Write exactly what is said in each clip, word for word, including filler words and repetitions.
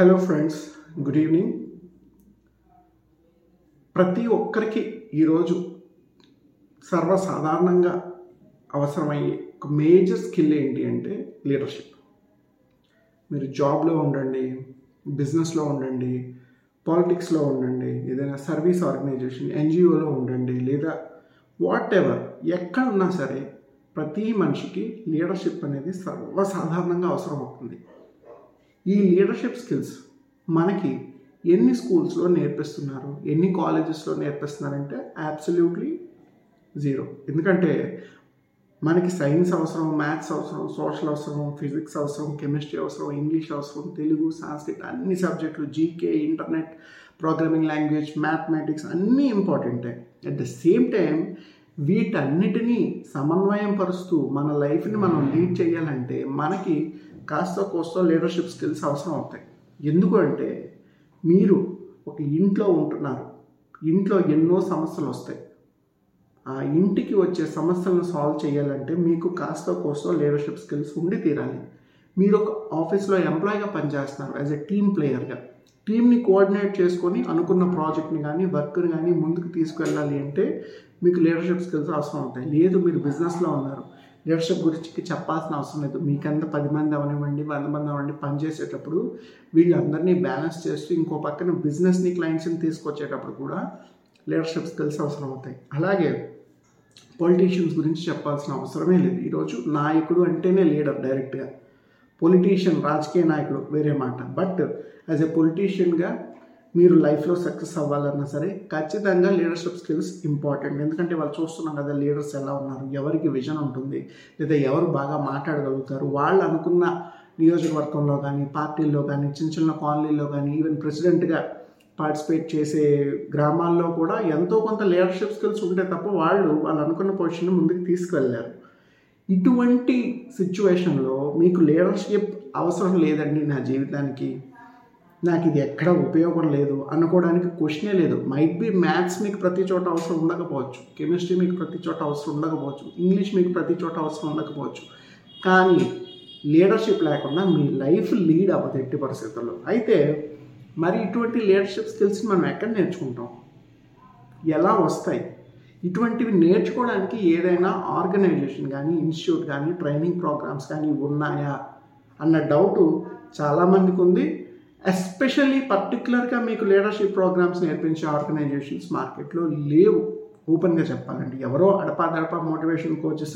Hello friends, good evening. ప్రతి ఒక్కరికి ఈరోజు సర్వసాధారణంగా అవసరమయ్యే ఒక మేజర్ స్కిల్ ఏంటి అంటే లీడర్షిప్. మీరు జాబ్లో ఉండండి, బిజినెస్లో ఉండండి, పాలిటిక్స్లో ఉండండి, ఏదైనా సర్వీస్ ఆర్గనైజేషన్ ఎన్జిఓలో ఉండండి, లేదా వాట్ ఎవర్ ఎక్కడ ఉన్నా సరే ప్రతి మనిషికి లీడర్షిప్ అనేది సర్వసాధారణంగా అవసరం అవుతుంది. ఈ లీడర్షిప్ స్కిల్స్ మనకి ఎన్ని స్కూల్స్లో నేర్పిస్తున్నారు, ఎన్ని కాలేజెస్లో నేర్పిస్తున్నారంటే అబ్సల్యూట్లీ జీరో. ఎందుకంటే మనకి సైన్స్ అవసరం, మ్యాథ్స్ అవసరం, సోషల్ అవసరం, ఫిజిక్స్ అవసరం, కెమిస్ట్రీ అవసరం, ఇంగ్లీష్ అవసరం, తెలుగు, సాంస్క్రిట్ అన్ని సబ్జెక్టులు, GK, internet, programming language, mathematics అన్నీ ఇంపార్టెంటే. అట్ ద సేమ్ టైం వీటన్నిటినీ సమన్వయం పరుస్తూ మన లైఫ్ని మనం లీడ్ చేయాలంటే మనకి కాస్త కోస్తో లీడర్షిప్ స్కిల్స్ అవసరం అవుతాయి. ఎందుకు అంటే మీరు ఒక ఇంట్లో ఉంటున్నారు, ఇంట్లో ఎన్నో సమస్యలు వస్తాయి. ఆ ఇంటికి వచ్చే సమస్యలను సాల్వ్ చేయాలంటే మీకు కాస్త కోస్తో లీడర్షిప్ స్కిల్స్ ఉండి తీరాలి. మీరు ఒక ఆఫీస్లో ఎంప్లాయ్గా పనిచేస్తున్నారు, యాజ్ ఎ టీమ్ ప్లేయర్గా టీమ్ని కోఆర్డినేట్ చేసుకొని అనుకున్న ప్రాజెక్ట్ని కానీ వర్క్ని కానీ ముందుకు తీసుకువెళ్ళాలి అంటే మీకు లీడర్షిప్ స్కిల్స్ అవసరం అవుతాయి. లేదు మీరు బిజినెస్లో ఉన్నారు, లీడర్షిప్ గురించి చెప్పాల్సిన అవసరం లేదు. మీకంత పది మంది అవనివ్వండి, వంద మంది అవనివ్వండి, పనిచేసేటప్పుడు వీళ్ళందరినీ బ్యాలెన్స్ చేస్తూ ఇంకో పక్కన బిజినెస్ని, క్లయింట్స్ని తీసుకొచ్చేటప్పుడు కూడా లీడర్షిప్ స్కిల్స్ అవసరం అవుతాయి. అలాగే పొలిటీషియన్స్ గురించి చెప్పాల్సిన అవసరమే లేదు. ఈరోజు నాయకుడు అంటేనే లీడర్ డైరెక్ట్గా. పొలిటీషియన్ రాజకీయ నాయకుడు వేరే మాట, బట్ యాజ్ ఎ పొలిటీషియన్గా మీరు లైఫ్లో సక్సెస్ అవ్వాలన్నా సరే ఖచ్చితంగా లీడర్షిప్ స్కిల్స్ ఇంపార్టెంట్. ఎందుకంటే వాళ్ళు చూస్తున్నాం కదా లీడర్స్ ఎలా ఉన్నారు, ఎవరికి విజన్ ఉంటుంది, లేదా ఎవరు బాగా మాట్లాడగలుగుతారు. వాళ్ళు అనుకున్న నియోజకవర్గంలో కానీ, పార్టీల్లో కానీ, చిన్న చిన్న కాలనీల్లో కానీ, ఈవెన్ ప్రెసిడెంట్గా పార్టిసిపేట్ చేసే గ్రామాల్లో కూడా ఎంతో కొంత లీడర్షిప్ స్కిల్స్ ఉంటే తప్ప వాళ్ళు వాళ్ళు అనుకున్న పొజిషన్ ముందుకు తీసుకువెళ్ళారు. ఇటువంటి సిచ్యువేషన్లో మీకు లీడర్షిప్ అవసరం లేదండి, నా జీవితానికి నాకు ఇది ఎక్కడ ఉపయోగం లేదు అనుకోవడానికి క్వశ్చనే లేదు. మైట్ బి మ్యాథ్స్ మీకు ప్రతి చోట అవసరం ఉండకపోవచ్చు, కెమిస్ట్రీ మీకు ప్రతి చోట అవసరం ఉండకపోవచ్చు, ఇంగ్లీష్ మీకు ప్రతి చోట అవసరం ఉండకపోవచ్చు, కానీ లీడర్షిప్ లేకుండా మీ లైఫ్ లీడ్ అవ్వదు ఎట్టి పరిస్థితుల్లో. అయితే మరి ఇటువంటి లీడర్షిప్ స్కిల్స్ని మనం ఎక్కడ నేర్చుకుంటాం, ఎలా వస్తాయి? ఇటువంటివి నేర్చుకోవడానికి ఏదైనా ఆర్గనైజేషన్ కానీ, ఇన్స్టిట్యూట్ కానీ, ట్రైనింగ్ ప్రోగ్రామ్స్ కానీ ఉన్నాయా అన్న డౌటు చాలామందికి ఉంది. ఎస్పెషల్లీ పర్టికులర్గా మీకు లీడర్షిప్ ప్రోగ్రామ్స్ నేర్పించే ఆర్గనైజేషన్స్ మార్కెట్లో లేవు. ఓపెన్గా చెప్పాలండి, ఎవరో అడపాదడపా మోటివేషన్ కోచెస్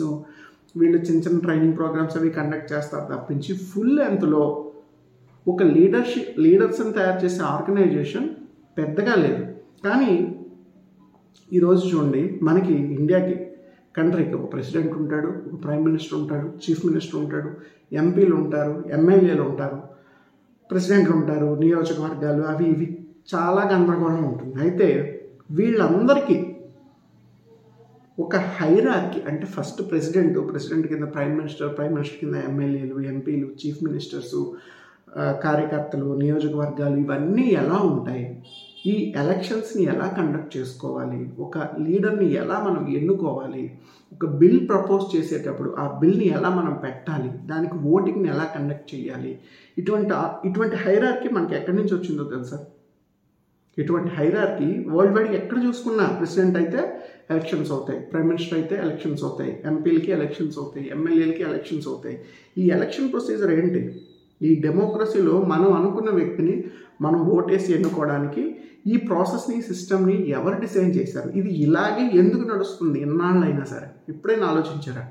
వీళ్ళు చిన్న చిన్న ట్రైనింగ్ ప్రోగ్రామ్స్ అవి కండక్ట్ చేస్తారు తప్పించి ఫుల్ లెంత్లో ఒక లీడర్షిప్ లీడర్స్ని తయారు చేసే ఆర్గనైజేషన్ పెద్దగా లేదు. కానీ ఈరోజు చూడండి, మనకి ఇండియాకి కంట్రీకి ఒక ప్రెసిడెంట్ ఉంటాడు, ఒక ప్రైమ్ మినిస్టర్ ఉంటాడు, చీఫ్ మినిస్టర్ ఉంటాడు, ఎంపీలు ఉంటారు, ఎమ్మెల్యేలు ఉంటారు, ప్రెసిడెంట్లు ఉంటారు, నియోజకవర్గాలు అవి ఇవి చాలా గందరగోళం ఉంటుంది. అయితే వీళ్ళందరికీ ఒక హైరార్కీ అంటే ఫస్ట్ ప్రెసిడెంట్, ప్రెసిడెంట్ కింద ప్రైమ్ మినిస్టర్, ప్రైమ్ మినిస్టర్ కింద ఎమ్మెల్యేలు, ఎంపీలు, చీఫ్ మినిస్టర్సు, కార్యకర్తలు, నియోజకవర్గాలు ఇవన్నీ ఎలా ఉంటాయి, ఈ ఎలక్షన్స్ని ఎలా కండక్ట్ చేసుకోవాలి, ఒక లీడర్ని ఎలా మనం ఎన్నుకోవాలి, ఒక బిల్ ప్రపోజ్ చేసేటప్పుడు ఆ బిల్ని ఎలా మనం పెట్టాలి, దానికి ఓటింగ్ని ఎలా కండక్ట్ చేయాలి, ఇటువంటి ఇటువంటి హైరార్కీ మనకి ఎక్కడి నుంచి వచ్చిందో తెలుసా? ఇటువంటి హైరార్కీ వరల్డ్ వైడ్ ఎక్కడ చూసుకున్నా ప్రెసిడెంట్ అయితే ఎలక్షన్స్ అవుతాయి, ప్రైమ్ మినిస్టర్ అయితే ఎలక్షన్స్ అవుతాయి, ఎంపీలకి ఎలక్షన్స్ అవుతాయి, ఎమ్మెల్యేలకి ఎలక్షన్స్ అవుతాయి. ఈ ఎలక్షన్ ప్రొసీజర్ ఏంటి? ఈ డెమోక్రసీలో మనం అనుకున్న వ్యక్తిని మనం ఓటేసి ఎన్నుకోవడానికి ఈ ప్రాసెస్ని, సిస్టమ్ని ఎవరు డిజైన్ చేశారు? ఇది ఇలాగే ఎందుకు నడుస్తుంది ఎన్నాళ్ళైనా సరే? ఎప్పుడైనా ఆలోచించారా?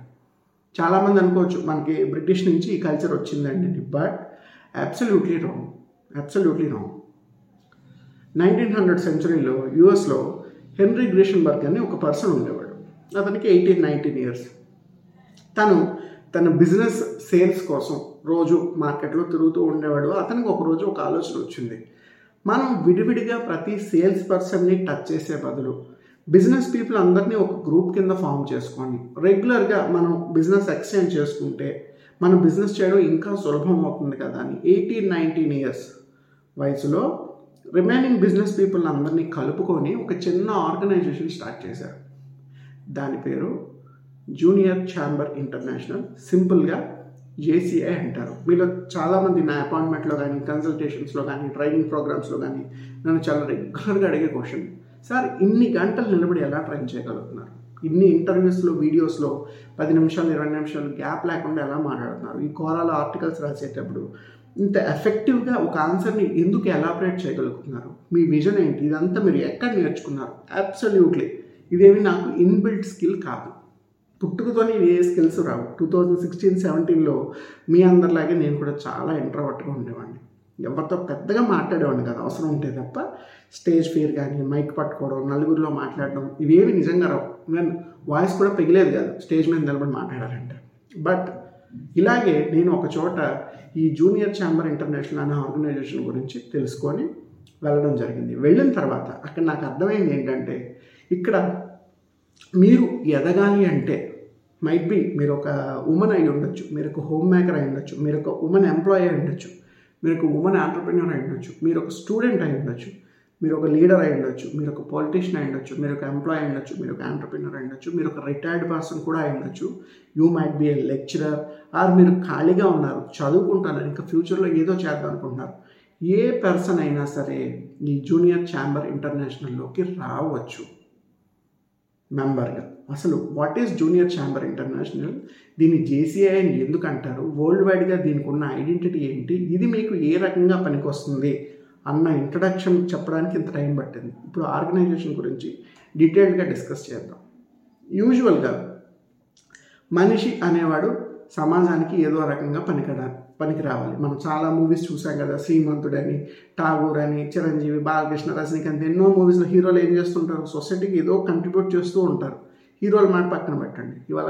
చాలామంది అనుకోవచ్చు మనకి బ్రిటిష్ నుంచి ఈ కల్చర్ వచ్చిందండి, but absolutely wrong, absolutely wrong. Nineteen hundred సెంచరీలో యూఎస్లో హెన్రీ గ్రేషన్ బర్గ్ అని ఒక పర్సన్ ఉండేవాడు. అతనికి ఎయిటీన్ నైన్టీన్ ఇయర్స్. తను తన బిజినెస్ సేల్స్ కోసం రోజు మార్కెట్లో తిరుగుతూ ఉండేవాడు. అతనికి ఒకరోజు ఒక ఆలోచన వచ్చింది, మనం విడివిడిగా ప్రతి సేల్స్ పర్సన్ని టచ్ చేసే బదులు బిజినెస్ పీపుల్ అందరినీ ఒక గ్రూప్ కింద ఫామ్ చేసుకొని రెగ్యులర్గా మనం బిజినెస్ ఎక్స్చేంజ్ చేసుకుంటే మనం బిజినెస్ చేయడం ఇంకా సులభం అవుతుంది కదా అని ఎయిటీన్ నైన్టీన్ ఇయర్స్ వయసులో రిమైనింగ్ బిజినెస్ పీపుల్ అందరినీ కలుపుకొని ఒక చిన్న ఆర్గనైజేషన్ స్టార్ట్ చేశారు. దాని పేరు జూనియర్ ఛాంబర్ ఇంటర్నేషనల్, సింపుల్గా జేసీఏ అంటారు. మీలో చాలామంది నా అపాయింట్మెంట్లో కానీ కన్సల్టేషన్స్లో కానీ ట్రైనింగ్ ప్రోగ్రామ్స్లో కానీ నన్ను చాలా రెగ్యులర్గా అడిగే క్వశ్చన్, సార్ ఇన్ని గంటలు నిలబడి ఎలా ట్రైన్ చేయగలుగుతున్నారు, ఇన్ని ఇంటర్వ్యూస్లో వీడియోస్లో పది నిమిషాలు ఇరవై నిమిషాలు గ్యాప్ లేకుండా ఎలా మాట్లాడుతున్నారు, ఈ కోరాలో ఆర్టికల్స్ రాసేటప్పుడు ఇంత ఎఫెక్టివ్గా ఒక ఆన్సర్ని ఎందుకు ఎలాబరేట్ చేయగలుగుతున్నారు, మీ విజన్ ఏంటి, ఇదంతా మీరు ఎక్కడ నేర్చుకున్నారు? అబ్సల్యూట్లీ ఇదేమి నాకు ఇన్బిల్ట్ స్కిల్ కాదు, పుట్టుకతోనే ఏ స్కిల్స్ రావు. టూ థౌజండ్ సిక్స్టీన్ సెవెంటీన్లో మీ అందరిలాగే నేను కూడా చాలా ఇంట్రోవర్ట్గా ఉండేవాడిని, ఎవరితో పెద్దగా మాట్లాడేవాడిని కదా, అవసరం ఉంటే తప్ప. స్టేజ్ ఫియర్ కానీ, మైక్ పట్టుకోవడం, నలుగురిలో మాట్లాడడం ఇవేమి నిజంగా రావు. నేను వాయిస్ కూడా పెగిలేదు కాదు స్టేజ్ మీద నిలబడి మాట్లాడాలంటే. బట్ ఇలాగే నేను ఒక చోట ఈ జూనియర్ ఛాంబర్ ఇంటర్నేషనల్ అనే ఆర్గనైజేషన్ గురించి తెలుసుకొని వెళ్ళడం జరిగింది. వెళ్ళిన తర్వాత అక్కడ నాకు అర్థమైంది ఏంటంటే, ఇక్కడ మీరు ఎదగాలి అంటే మైట్ బి మీరు ఒక ఉమెన్ అయి ఉండొచ్చు, మీరు ఒక హోమ్ మేకర్ అయి ఉండొచ్చు, మీరు ఒక ఉమెన్ ఎంప్లాయీ అయి ఉండొచ్చు, మీరు ఒక ఉమెన్ ఆంటర్ప్రెన్యూర్ అయి ఉండొచ్చు, మీరు ఒక స్టూడెంట్ అయి ఉండొచ్చు, మీరు ఒక లీడర్ అయి ఉండొచ్చు, మీరు ఒక పొలిటీషియన్ అయి ఉండొచ్చు, మీరు ఒక ఎంప్లాయీ అయి ఉండొచ్చు, మీరు ఒక ఆంటర్ప్రెన్యూర్ అయి ఉండొచ్చు, మీరు ఒక రిటైర్డ్ పర్సన్ కూడా అయి ఉండొచ్చు, you might be a lecturer, or మీరు ఖాళీగా ఉన్నారు చదువుకుంటున్నారు ఇంకా ఫ్యూచర్లో ఏదో చేద్దాం అనుకుంటున్నారు. ఏ పర్సన్ అయినా సరే ఈ జూనియర్ ఛాంబర్ ఇంటర్నేషనల్లోకి రావచ్చు మెంబర్గా. అసలు what is junior chamber international, దీన్ని జేసీఐ అని ఎందుకు అంటారు, వరల్డ్ వైడ్గా దీనికి ఉన్న ఐడెంటిటీ ఏంటి, ఇది మీకు ఏ రకంగా పనికొస్తుంది అన్న ఇంట్రడక్షన్ చెప్పడానికి ఇంత టైం పట్టింది. ఇప్పుడు ఆర్గనైజేషన్ గురించి డీటెయిల్డ్గా డిస్కస్ చేద్దాం. యూజువల్గా మనిషి అనేవాడు సమాజానికి ఏదో రకంగా పనికిరా పనికి రావాలి. మనం చాలా మూవీస్ చూసాం కదా, శ్రీమంతుడని, ఠాగూర్ అని, చిరంజీవి, బాలకృష్ణ, రజనీకాంత్, ఎన్నో మూవీస్లో హీరోలు ఏం చేస్తుంటారు, సొసైటీకి ఏదో కంట్రిబ్యూట్ చేస్తూ ఉంటారు. హీరోలు మాట పక్కన పెట్టండి, ఇవాళ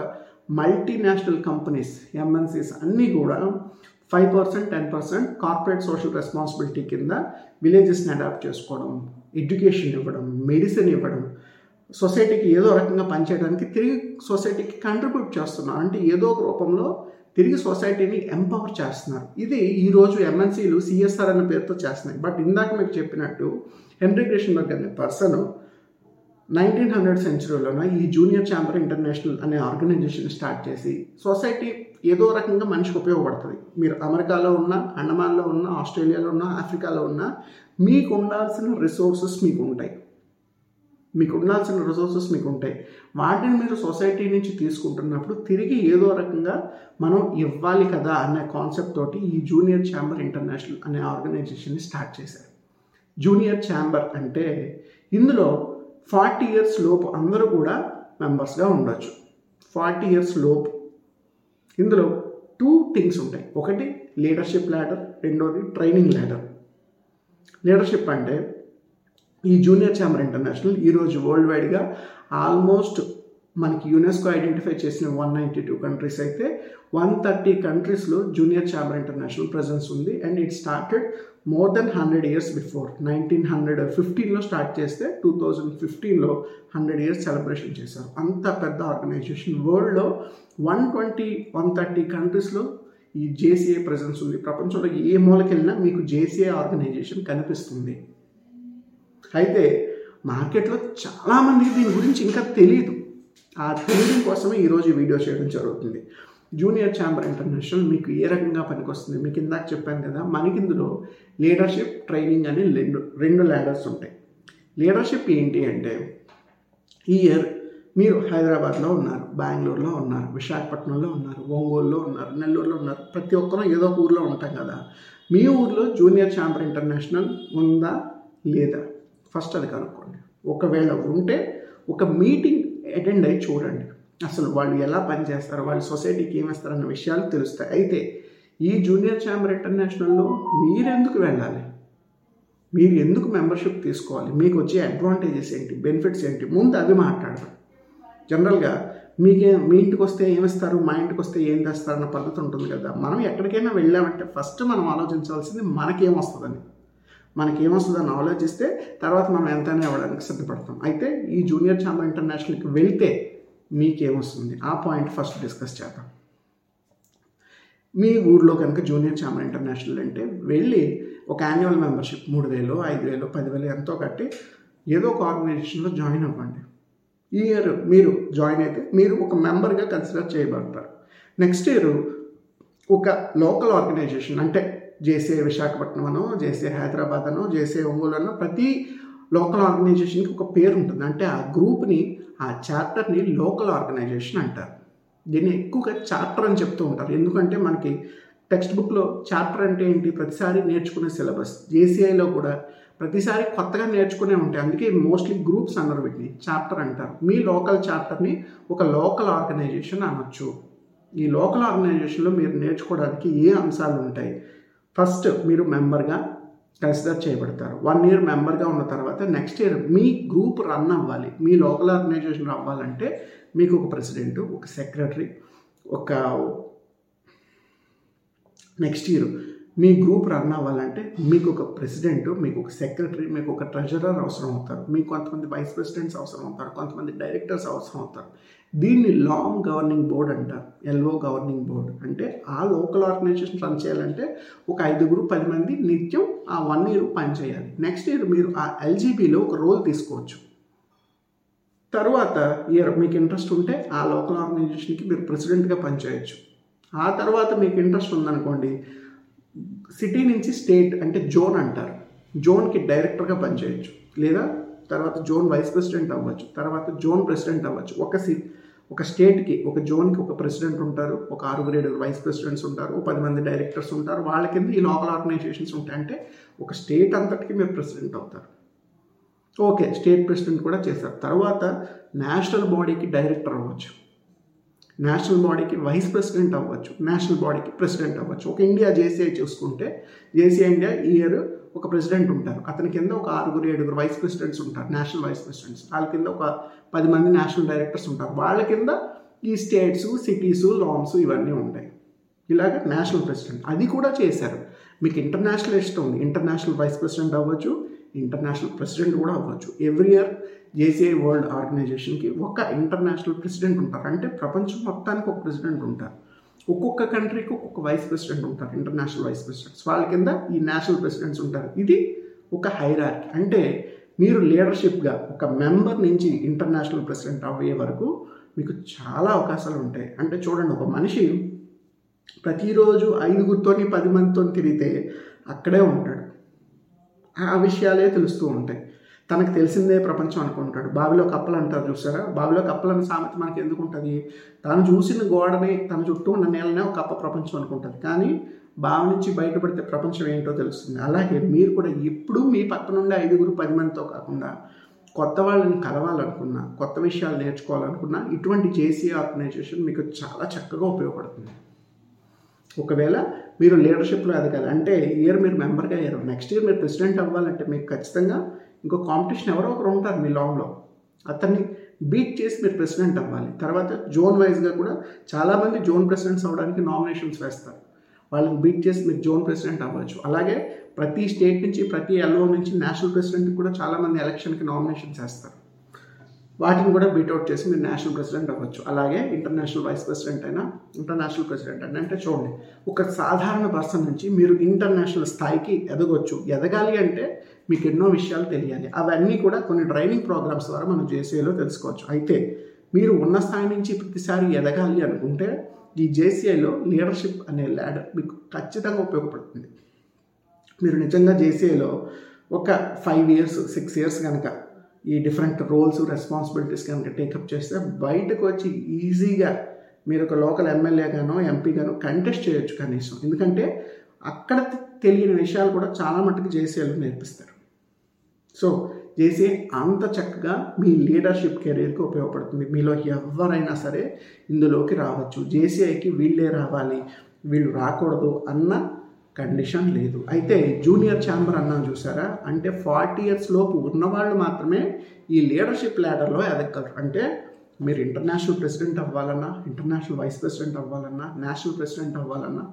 మల్టీనేషనల్ కంపెనీస్ ఎంఎన్సీస్ అన్నీ కూడా five percent ten percent corporate social responsibility కింద విలేజెస్ని అడాప్ట్ చేసుకోవడం, ఎడ్యుకేషన్ ఇవ్వడం, మెడిసిన్ ఇవ్వడం, సొసైటీకి ఏదో రకంగా పనిచేయడానికి తిరిగి సొసైటీకి కంట్రిబ్యూట్ చేస్తున్నారు. అంటే ఏదో ఒక రూపంలో తిరిగి సొసైటీని ఎంపవర్ చేస్తున్నారు. ఇది ఈరోజు ఎంఎన్సీలు సిఎస్ఆర్ అనే పేరుతో చేస్తున్నాయి. బట్ ఇందాక మీకు చెప్పినట్టు హెన్రీ గ్రేషన్ అనే పర్సన్ నైన్టీన్ హండ్రెడ్ సెంచురీలోన ఈ జూనియర్ ఛాంబర్ ఇంటర్నేషనల్ అనే ఆర్గనైజేషన్ స్టార్ట్ చేసి సొసైటీ ఏదో రకంగా మనిషికి ఉపయోగపడుతుంది. మీరు అమెరికాలో ఉన్నా, అండమాన్లో ఉన్నా, ఆస్ట్రేలియాలో ఉన్నా, ఆఫ్రికాలో ఉన్నా మీకు ఉండాల్సిన రిసోర్సెస్ మీకు ఉంటాయి, మీకు ఉండాల్సిన రిసోర్సెస్ మీకు ఉంటాయి. వాటిని మీరు సొసైటీ నుంచి తీసుకుంటున్నప్పుడు తిరిగి ఏదో రకంగా మనం ఇవ్వాలి కదా అనే కాన్సెప్ట్ తోటి ఈ జూనియర్ ఛాంబర్ ఇంటర్నేషనల్ అనే ఆర్గనైజేషన్ని స్టార్ట్ చేశారు. జూనియర్ ఛాంబర్ అంటే ఇందులో ఫార్టీ ఇయర్స్ లోపు అందరూ కూడా మెంబర్స్గా ఉండొచ్చు. ఫార్టీ ఇయర్స్ లోపు ఇందులో టూ థింగ్స్ ఉంటాయి, ఒకటి లీడర్షిప్ ల్యాడర్, రెండోది ట్రైనింగ్ ల్యాడర్. లీడర్షిప్ అంటే ఈ జూనియర్ ఛాంబర్ ఇంటర్నేషనల్ ఈరోజు వరల్డ్ వైడ్గా ఆల్మోస్ట్ మనకి యునెస్కో ఐడెంటిఫై చేసిన వన్ నైంటీ టూ కంట్రీస్ అయితే వన్ థర్టీ కంట్రీస్లో జూనియర్ ఛాంబర్ ఇంటర్నేషనల్ ప్రెజెన్స్ ఉంది. And it started more than hundred years before. Nineteen hundred ఫిఫ్టీన్లో స్టార్ట్ చేస్తే టూ థౌజండ్ ఫిఫ్టీన్లో హండ్రెడ్ ఇయర్స్ సెలబ్రేషన్ చేశారు. అంత పెద్ద ఆర్గనైజేషన్, వరల్డ్లో వన్ ట్వంటీ వన్ థర్టీ కంట్రీస్లో ఈ జేసీఏ ప్రెజెన్స్ ఉంది. ప్రపంచంలో ఏ మూలకెళ్ళినా మీకు జేసీఏ ఆర్గనైజేషన్ కనిపిస్తుంది. అయితే మార్కెట్లో చాలామందికి దీని గురించి ఇంకా తెలియదు. ఆ తెలియడం కోసమే ఈరోజు వీడియో చేయడం జరుగుతుంది. జూనియర్ ఛాంబర్ ఇంటర్నేషనల్ మీకు ఏ రకంగా పనికొస్తుంది, మీకు ఇందాక చెప్పాను కదా, మనకి ఇందులో లీడర్షిప్, ట్రైనింగ్ అని రెండు రెండు ల్యాడర్స్ ఉంటాయి. లీడర్షిప్ ఏంటి అంటే, ఈ ఇయర్ మీరు హైదరాబాద్లో ఉన్నారు, బెంగళూరులో ఉన్నారు, విశాఖపట్నంలో ఉన్నారు, ఒంగోలులో ఉన్నారు, నెల్లూరులో ఉన్నారు, ప్రతి ఒక్కరూ ఏదో ఒక ఊరిలో ఉంటాం కదా. మీ ఊరిలో జూనియర్ ఛాంబర్ ఇంటర్నేషనల్ ఉందా లేదా ఫస్ట్ అది కనుక్కోండి. ఒకవేళ ఉంటే ఒక మీటింగ్ అటెండ్ అయ్యి చూడండి, అసలు వాళ్ళు ఎలా పనిచేస్తారు, వాళ్ళు సొసైటీకి ఏమిస్తారు అన్న విషయాలు తెలుస్తాయి. అయితే ఈ జూనియర్ ఛాంబర్ ఇంటర్నేషనల్లో మీరెందుకు వెళ్ళాలి, మీరు ఎందుకు మెంబర్షిప్ తీసుకోవాలి, మీకు వచ్చే అడ్వాంటేజెస్ ఏంటి, బెనిఫిట్స్ ఏంటి, ముందు అవి మాట్లాడదాం. జనరల్గా మీకే మీ ఇంటికి వస్తే ఏమిస్తారు, మా ఇంటికి వస్తే ఏం చేస్తారు అన్న పద్ధతి ఉంటుంది కదా. మనం ఎక్కడికైనా వెళ్ళామంటే ఫస్ట్ మనం ఆలోచించాల్సింది మనకేమొస్తుందని. మనకేమొస్తుందని ఆలోచిస్తే తర్వాత మనం ఎంతైనా ఇవ్వడానికి సిద్ధపడతాం. అయితే ఈ జూనియర్ ఛాంబర్ ఇంటర్నేషనల్కి వెళ్తే మీకేమొస్తుంది ఆ పాయింట్ ఫస్ట్ డిస్కస్ చేద్దాం. మీ ఊర్లో కనుక జూనియర్ ఛాంబర్ ఇంటర్నేషనల్ అంటే వెళ్ళి ఒక యాన్యువల్ మెంబర్షిప్ మూడు వేలు ఐదు వేలు పదివేలు ఎంతో కట్టి ఏదో ఒక ఆర్గనైజేషన్లో జాయిన్ అవ్వండి. ఈ ఇయర్ మీరు జాయిన్ అయితే మీరు ఒక మెంబర్గా కన్సిడర్ చేయబడతారు. నెక్స్ట్ ఇయర్ ఒక లోకల్ ఆర్గనైజేషన్ అంటే జేసే విశాఖపట్నం అనో జేసే హైదరాబాద్ అనో జేసే ఒంగోలు అనో ప్రతి లోకల్ ఆర్గనైజేషన్కి ఒక పేరు ఉంటుంది. అంటే ఆ గ్రూప్ని ఆ చాప్టర్ని లోకల్ ఆర్గనైజేషన్ అంటారు. దీన్ని ఎక్కువగా చాప్టర్ అని చెప్తూ ఉంటారు. ఎందుకంటే మనకి టెక్స్ట్ బుక్లో చాప్టర్ అంటే ఏంటి, ప్రతిసారి నేర్చుకునే సిలబస్. జేసీఐలో కూడా ప్రతిసారి కొత్తగా నేర్చుకునే ఉంటాయి. అందుకే మోస్ట్లీ గ్రూప్స్ అన్నారు, వీటిని చాప్టర్ అంటారు. మీ లోకల్ చాప్టర్ని ఒక లోకల్ ఆర్గనైజేషన్ అనొచ్చు. ఈ లోకల్ ఆర్గనైజేషన్లో మీరు నేర్చుకోవడానికి ఏ అంశాలు ఉంటాయి? ఫస్ట్ మీరు మెంబర్గా కన్సిడర్ చేయబడతారు. వన్ ఇయర్ మెంబర్గా ఉన్న తర్వాత నెక్స్ట్ ఇయర్ మీ గ్రూప్ రన్ అవ్వాలి. మీ లోకల్ ఆర్గనైజేషన్ అవ్వాలంటే మీకు ఒక ప్రెసిడెంట్, ఒక సెక్రటరీ, ఒక నెక్స్ట్ ఇయర్ మీ గ్రూప్ రన్ అవ్వాలంటే మీకు ఒక ప్రెసిడెంట్, మీకు ఒక సెక్రటరీ, మీకు ఒక ట్రెజరర్ అవసరం అవుతారు. మీకు కొంతమంది వైస్ ప్రెసిడెంట్స్ అవసరం అవుతారు, కొంతమంది డైరెక్టర్స్ అవసరం అవుతారు. దీన్ని లాంగ్ గవర్నింగ్ బోర్డ్ అంటారు, ఎల్ఓ గవర్నింగ్ బోర్డ్. అంటే ఆ లోకల్ ఆర్గనైజేషన్ రన్ చేయాలంటే ఒక ఐదుగురు పది మంది నిత్యం ఆ వన్ ఇయర్ పనిచేయాలి. నెక్స్ట్ ఇయర్ మీరు ఆ ఎల్జీబీలో ఒక రోల్ తీసుకోవచ్చు. తర్వాత ఇయర్ మీకు ఇంట్రెస్ట్ ఉంటే ఆ లోకల్ ఆర్గనైజేషన్కి మీరు ప్రెసిడెంట్గా పనిచేయచ్చు. ఆ తర్వాత మీకు ఇంట్రెస్ట్ ఉందనుకోండి, సిటీ నుంచి స్టేట్ అంటే జోన్ అంటారు, జోన్కి డైరెక్టర్గా పనిచేయచ్చు, లేదా తర్వాత జోన్ వైస్ ప్రెసిడెంట్ అవ్వచ్చు, తర్వాత జోన్ ప్రెసిడెంట్ అవ్వచ్చు. ఒక సి ఒక స్టేట్కి ఒక జోన్కి ఒక ప్రెసిడెంట్ ఉంటారు, ఒక ఆరుగురు ఏడుగురు వైస్ ప్రెసిడెంట్స్ ఉంటారు, పది మంది డైరెక్టర్స్ ఉంటారు. వాళ్ళ కింద ఈ లోకల్ ఆర్గనైజేషన్స్ ఉంటాయి. అంటే ఒక స్టేట్ అంతటికి మీరు ప్రెసిడెంట్ అవుతారు. ఓకే, స్టేట్ ప్రెసిడెంట్ కూడా చేశారు. తర్వాత నేషనల్ బాడీకి డైరెక్టర్ అవ్వచ్చు, నేషనల్ బాడీకి వైస్ ప్రెసిడెంట్ అవ్వచ్చు, నేషనల్ బాడీకి ప్రెసిడెంట్ అవ్వచ్చు. ఒక ఇండియా జేసీఐ చూసుకుంటే జేసీఐ ఇండియా ఇయర్ ఒక ప్రెసిడెంట్ ఉంటారు, అతని కింద ఒక ఆరుగురు ఏడుగురు వైస్ ప్రెసిడెంట్స్ ఉంటారు, నేషనల్ వైస్ ప్రెసిడెంట్స్. వాళ్ళ కింద ఒక పది మంది నేషనల్ డైరెక్టర్స్ ఉంటారు, వాళ్ళ కింద ఈ స్టేట్స్, సిటీసు, లామ్స్ ఇవన్నీ ఉంటాయి. ఇలాగ నేషనల్ ప్రెసిడెంట్ అది కూడా చేశారు. మీకు ఇంటర్నేషనల్ ఇష్టం ఉంది, ఇంటర్నేషనల్ వైస్ ప్రెసిడెంట్ అవ్వచ్చు, ఇంటర్నేషనల్ ప్రెసిడెంట్ కూడా అవ్వచ్చు. ఎవ్రీ ఇయర్ జేసీఐ వరల్డ్ ఆర్గనైజేషన్కి ఒక ఇంటర్నేషనల్ ప్రెసిడెంట్ ఉంటారు. అంటే ప్రపంచం మొత్తానికి ఒక ప్రెసిడెంట్ ఉంటారు, ఒక్కొక్క కంట్రీకి ఒక్కొక్క వైస్ ప్రెసిడెంట్ ఉంటారు, ఇంటర్నేషనల్ వైస్ ప్రెసిడెంట్స్. వాళ్ళ కింద ఈ నేషనల్ ప్రెసిడెంట్స్ ఉంటారు. ఇది ఒక హైరార్కీ. అంటే మీరు లీడర్షిప్గా ఒక మెంబర్ నుంచి ఇంటర్నేషనల్ ప్రెసిడెంట్ అయ్యే వరకు మీకు చాలా అవకాశాలు ఉంటాయి. అంటే చూడండి, ఒక మనిషి ప్రతిరోజు ఐదుగురితోని పది మందితో తిరిగితే అక్కడే ఉంటాడు, ఆ విషయాలే తెలుస్తూ ఉంటాయి, తనకు తెలిసిందే ప్రపంచం అనుకుంటాడు. బావిలో కప్పలు అంటారు చూసారా, బావిలో కప్పలని సామెత మనకి ఎందుకు ఉంటుంది? తను చూసిన గోడని, తన చుట్టూ ఉన్న నీళ్ళనే ఒక కప్ప ప్రపంచం అనుకుంటుంది, కానీ బావి నుంచి బయటపడితే ప్రపంచం ఏంటో తెలుస్తుంది. అలాగే మీరు కూడా ఎప్పుడూ మీ పక్క నుండి ఐదుగురు పది మందితో కాకుండా కొత్త వాళ్ళని కలవాలనుకున్నా, కొత్త విషయాలు నేర్చుకోవాలనుకున్నా ఇటువంటి జేసీఐ ఆర్గనైజేషన్ మీకు చాలా చక్కగా ఉపయోగపడుతుంది. ఒకవేళ మీరు లీడర్షిప్లో ఎదగాలి అంటే ఇయర్ మీరు మెంబర్గా అయ్యారు, నెక్స్ట్ ఇయర్ మీరు ప్రెసిడెంట్ అవ్వాలంటే మీకు ఖచ్చితంగా ఇంకో కాంపిటీషన్ ఎవరో ఒకరు ఉంటారు మీ లాంగ్లో, అతన్ని బీట్ చేసి మీరు ప్రెసిడెంట్ అవ్వాలి. తర్వాత జోన్ వైజ్గా కూడా చాలామంది జోన్ ప్రెసిడెంట్స్ అవ్వడానికి నామినేషన్స్ వేస్తారు, వాళ్ళని బీట్ చేసి మీరు జోన్ ప్రెసిడెంట్ అవ్వచ్చు. అలాగే ప్రతి స్టేట్ నుంచి, ప్రతి ఎల్ఓ నుంచి నేషనల్ ప్రెసిడెంట్కి కూడా చాలామంది ఎలక్షన్కి నామినేషన్స్ వేస్తారు, వాటిని కూడా బీట్అవుట్ చేసి మీరు నేషనల్ ప్రెసిడెంట్ అవ్వచ్చు. అలాగే ఇంటర్నేషనల్ వైస్ ప్రెసిడెంట్ అయినా, ఇంటర్నేషనల్ ప్రెసిడెంట్ అయినా. అంటే చూడండి, ఒక సాధారణ పర్సన్ నుంచి మీరు ఇంటర్నేషనల్ స్థాయికి ఎదగొచ్చు. ఎదగాలి అంటే మీకు ఎన్నో విషయాలు తెలియాలి, అవన్నీ కూడా కొన్ని ట్రైనింగ్ ప్రోగ్రామ్స్ ద్వారా మనం జేసీఐలో తెలుసుకోవచ్చు. అయితే మీరు ఉన్న స్థాయి నుంచి ప్రతిసారి ఎదగాలి అనుకుంటే ఈ జేసీఐలో లీడర్షిప్ అనే ల్యాడర్ మీకు ఖచ్చితంగా ఉపయోగపడుతుంది. మీరు నిజంగా జేసీఐలో ఒక ఫైవ్ ఇయర్స్ సిక్స్ ఇయర్స్ కనుక ఈ డిఫరెంట్ రోల్స్, రెస్పాన్సిబిలిటీస్ కనుక టేకప్ చేస్తే బయటకు వచ్చి ఈజీగా మీరు ఒక లోకల్ ఎమ్మెల్యేగానో ఎంపీగానో కంటెస్ట్ చేయొచ్చు కనీసం. ఎందుకంటే అక్కడ తెలియని విషయాలు కూడా చాలా మట్టుకు జేసీఐలో నేర్పిస్తారు. సో జేసీఐ అంత చక్కగా మీ లీడర్షిప్ కెరీర్కి ఉపయోగపడుతుంది. మీలో ఎవరైనా సరే ఇందులోకి రావచ్చు. జేసీఐకి వీళ్ళే రావాలి, వీళ్ళు రాకూడదు అన్న కండిషన్ లేదు. అయితే జూనియర్ ఛాంబర్ అన్నా చూసారా, అంటే ఫార్టీ ఇయర్స్ లోపు ఉన్నవాళ్ళు మాత్రమే ఈ లీడర్షిప్ ల్యాడర్లో ఎదగలరు. అంటే మీరు ఇంటర్నేషనల్ ప్రెసిడెంట్ అవ్వాలన్నా, ఇంటర్నేషనల్ వైస్ ప్రెసిడెంట్ అవ్వాలన్నా, నేషనల్ ప్రెసిడెంట్ అవ్వాలన్నా,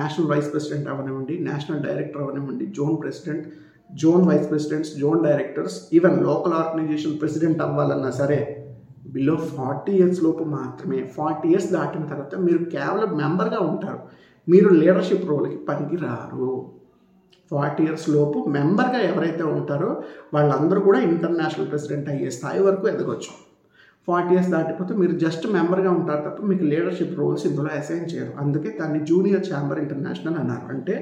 నేషనల్ వైస్ ప్రెసిడెంట్ అవనివ్వండి, నేషనల్ డైరెక్టర్ అవనివ్వండి, zone president, zone vice presidents, zone directors, even local organisation president అవ్వాలన్నా సరే బిలో ఫార్టీ ఇయర్స్ లోపు మాత్రమే. ఫార్టీ ఇయర్స్ దాటిన తర్వాత మీరు కేవలం మెంబర్గా ఉంటారు, మీరు లీడర్షిప్ రోల్కి పనికి రారు. ఫార్టీ ఇయర్స్ లోపు మెంబర్గా ఎవరైతే ఉంటారో వాళ్ళందరూ కూడా ఇంటర్నేషనల్ ప్రెసిడెంట్ అయ్యే స్థాయి వరకు ఎదగొచ్చు. ఫార్టీ ఇయర్స్ దాటిపోతే మీరు జస్ట్ మెంబర్గా ఉంటారు తప్ప మీకు లీడర్షిప్ రోల్స్ ఇందులో అసైన్ చేయరు. అందుకే దాన్ని జూనియర్ ఛాంబర్ ఇంటర్నేషనల్ అన్నారు. అంటే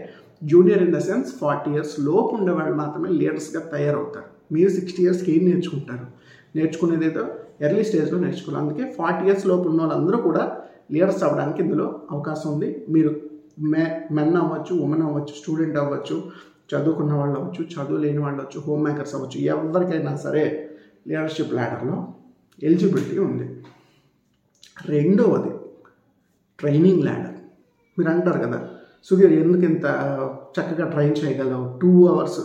junior in the sense forty years లోపు ఉండేవాళ్ళు మాత్రమే లీడర్స్గా తయారవుతారు. మీరు సిక్స్టీ ఇయర్స్కి ఏం నేర్చుకుంటారు? నేర్చుకునేది ఏదో ఎర్లీ స్టేజ్లో నేర్చుకోవాలి. అందుకే ఫార్టీ ఇయర్స్ లోపు ఉన్న వాళ్ళందరూ కూడా లీడర్స్ అవ్వడానికి ఇందులో అవకాశం ఉంది. మీరు మె మెన్ అవ్వచ్చు, ఉమెన్ అవ్వచ్చు, స్టూడెంట్ అవ్వచ్చు, చదువుకున్న వాళ్ళు అవ్వచ్చు, చదువు లేని వాళ్ళు అవ్వచ్చు, హోమ్ మేకర్స్ అవ్వచ్చు, ఎవరికైనా సరే లీడర్షిప్ ల్యాడర్లో ఎలిజిబిలిటీ ఉంది. రెండవది ట్రైనింగ్ ల్యాడర్. మీరు అంటారు కదా, సుధీర్ ఎందుకు ఇంత చక్కగా ట్రైన్ చేయగలవు, టూ అవర్స్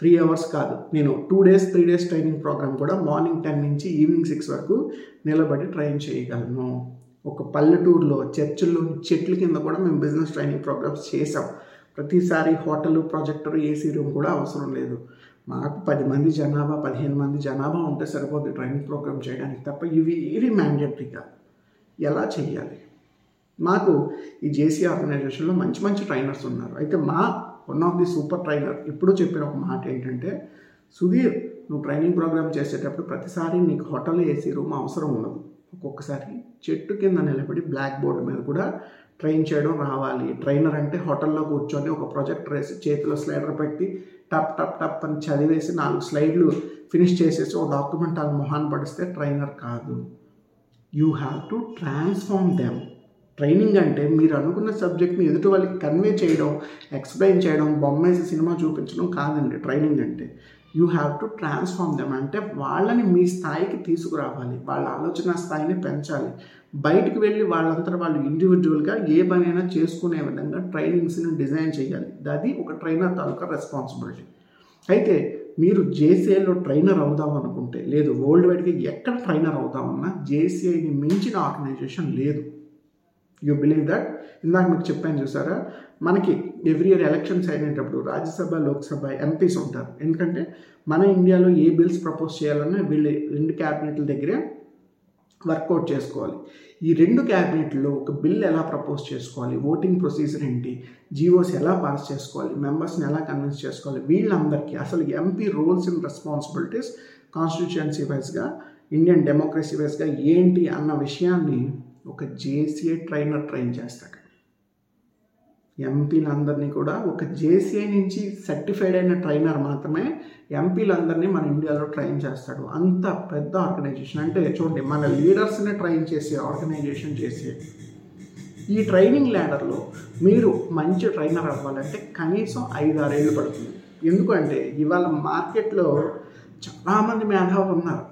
త్రీ అవర్స్ కాదు, నేను two days three days training programme కూడా మార్నింగ్ టెన్ నుంచి ఈవినింగ్ సిక్స్ వరకు నిలబడి ట్రైన్ చేయగలను. ఒక పల్లెటూరులో చర్చిల్లో చెట్ల కింద కూడా మేము బిజినెస్ ట్రైనింగ్ ప్రోగ్రామ్స్ చేసాం. ప్రతిసారి హోటల్, ప్రాజెక్టర్, ఏసీ రూమ్ కూడా అవసరం లేదు. మాకు పది మంది జనాభా, పదిహేను మంది జనాభా ఉంటే సరిపోద్ది ట్రైనింగ్ ప్రోగ్రామ్ చేయడానికి తప్ప ఇవి ఏవి మ్యాండేటరీగా ఎలా చేయాలి. మాకు ఈ జేసీ ఆర్గనైజేషన్లో మంచి మంచి ట్రైనర్స్ ఉన్నారు. అయితే మా one of the super trainer ఎప్పుడూ చెప్పిన ఒక మాట ఏంటంటే, సుధీర్ నువ్వు ట్రైనింగ్ ప్రోగ్రామ్ చేసేటప్పుడు ప్రతిసారి నీకు హోటల్, ఏసీ రూమ్ అవసరం ఉండదు. ఒక్కొక్కసారి చెట్టు కింద నిలబడి బ్లాక్ బోర్డు మీద కూడా ట్రైన్ చేయడం రావాలి. ట్రైనర్ అంటే హోటల్లో కూర్చొని ఒక ప్రాజెక్టర్ వేసి చేతిలో స్లైడర్ పెట్టి టప్ టప్ టప్ అని చదివేసి నాలుగు స్లైడ్లు ఫినిష్ చేసేసి ఒక డాక్యుమెంట్ వాళ్ళ మొహాన్ని పడిస్తే ట్రైనర్ కాదు. You have to transform them. Training అంటే మీరు అనుకున్న సబ్జెక్ట్ని ఎదుటి వాళ్ళకి కన్వే చేయడం, ఎక్స్ప్లెయిన్ చేయడం, బొమ్మేసి సినిమా చూపించడం కాదండి ట్రైనింగ్ అంటే. You have to transform them అంటే వాళ్ళని మీ స్థాయికి తీసుకురావాలి, వాళ్ళ ఆలోచన స్థాయిని పెంచాలి. బయటకు వెళ్ళి వాళ్ళంతా వాళ్ళు ఇండివిజువల్గా ఏ పనైనా చేసుకునే విధంగా ట్రైనింగ్స్ని డిజైన్ చేయాలి. అది ఒక ట్రైనర్ తాలూకా రెస్పాన్సిబిలిటీ. అయితే మీరు జేసీఐలో ట్రైనర్ అవుదాం అనుకుంటే, లేదు వరల్డ్ వైడ్గా ఎక్కడ ట్రైనర్ అవుదామన్నా జేసీఐని మించిన ఆర్గనైజేషన్ లేదు. You believe that. ఇందాక మీకు చెప్పాను చూసారా, మనకి ఎవ్రీ ఇయర్ ఎలక్షన్స్ అయినప్పుడు రాజ్యసభ, లోక్సభ ఎంపీస్ ఉంటారు. ఎందుకంటే మన ఇండియాలో ఏ బిల్స్ ప్రపోజ్ చేయాలన్నా వీళ్ళు రెండు క్యాబినెట్ల దగ్గరే వర్కౌట్ చేసుకోవాలి. ఈ రెండు క్యాబినెట్లో ఒక బిల్ ఎలా ప్రపోజ్ చేసుకోవాలి, ఓటింగ్ ప్రొసీజర్ ఏంటి, జీవోస్ ఎలా పాస్ చేసుకోవాలి, మెంబర్స్ని ఎలా కన్విన్స్ చేసుకోవాలి, వీళ్ళందరికీ అసలు MP roles and responsibilities constituency వైజ్గా, ఇండియన్ డెమోక్రసీ వైజ్గా ఏంటి అన్న విషయాన్ని ఒక జేసీఐ ట్రైనర్ ట్రైన్ చేస్తాడు. ఎంపీలందరినీ కూడా ఒక జేసీఐ నుంచి సర్టిఫైడ్ అయిన ట్రైనర్ మాత్రమే ఎంపీలందరినీ మన ఇండియాలో ట్రైన్ చేస్తాడు. అంత పెద్ద ఆర్గనైజేషన్. అంటే చూడండి, మన లీడర్స్ని ట్రైన్ చేసే ఆర్గనైజేషన్ చేసే ఈ ట్రైనింగ్ ల్యాడర్లో మీరు మంచి ట్రైనర్ అవ్వాలంటే కనీసం ఐదారేళ్ళు పడుతుంది. ఎందుకంటే ఇవాళ మార్కెట్లో చాలామంది మేధావులు ఉన్నారు.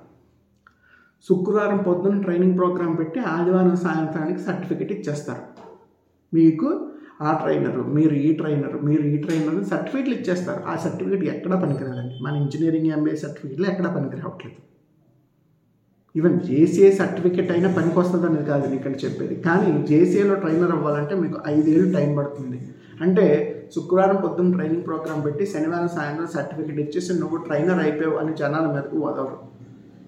శుక్రవారం పొద్దున్న ట్రైనింగ్ ప్రోగ్రామ్ పెట్టి ఆదివారం సాయంత్రానికి సర్టిఫికెట్ ఇచ్చేస్తారు. మీకు ఆ ట్రైనరు, మీరు ఈ ట్రైనరు, మీరు ఈ ట్రైనర్ సర్టిఫికెట్లు ఇచ్చేస్తారు. ఆ సర్టిఫికెట్ ఎక్కడా పనికిరాదండి. మన ఇంజనీరింగ్ ఎంబీఏ సర్టిఫికెట్లు ఎక్కడా పనికిరావట్లేదు. ఈవెన్ జేసీఏ సర్టిఫికెట్ అయినా పనికి వస్తుంది అనేది కాదు నేను ఇక్కడ చెప్పేది. కానీ జేసీఏలో ట్రైనర్ అవ్వాలంటే మీకు ఐదేళ్ళు టైం పడుతుంది. అంటే శుక్రవారం పొద్దున్న ట్రైనింగ్ ప్రోగ్రామ్ పెట్టి శనివారం సాయంత్రం సర్టిఫికెట్ ఇచ్చేసి నువ్వు ట్రైనర్ అయిపోయావు అని జనాల మీదకు వదలరు.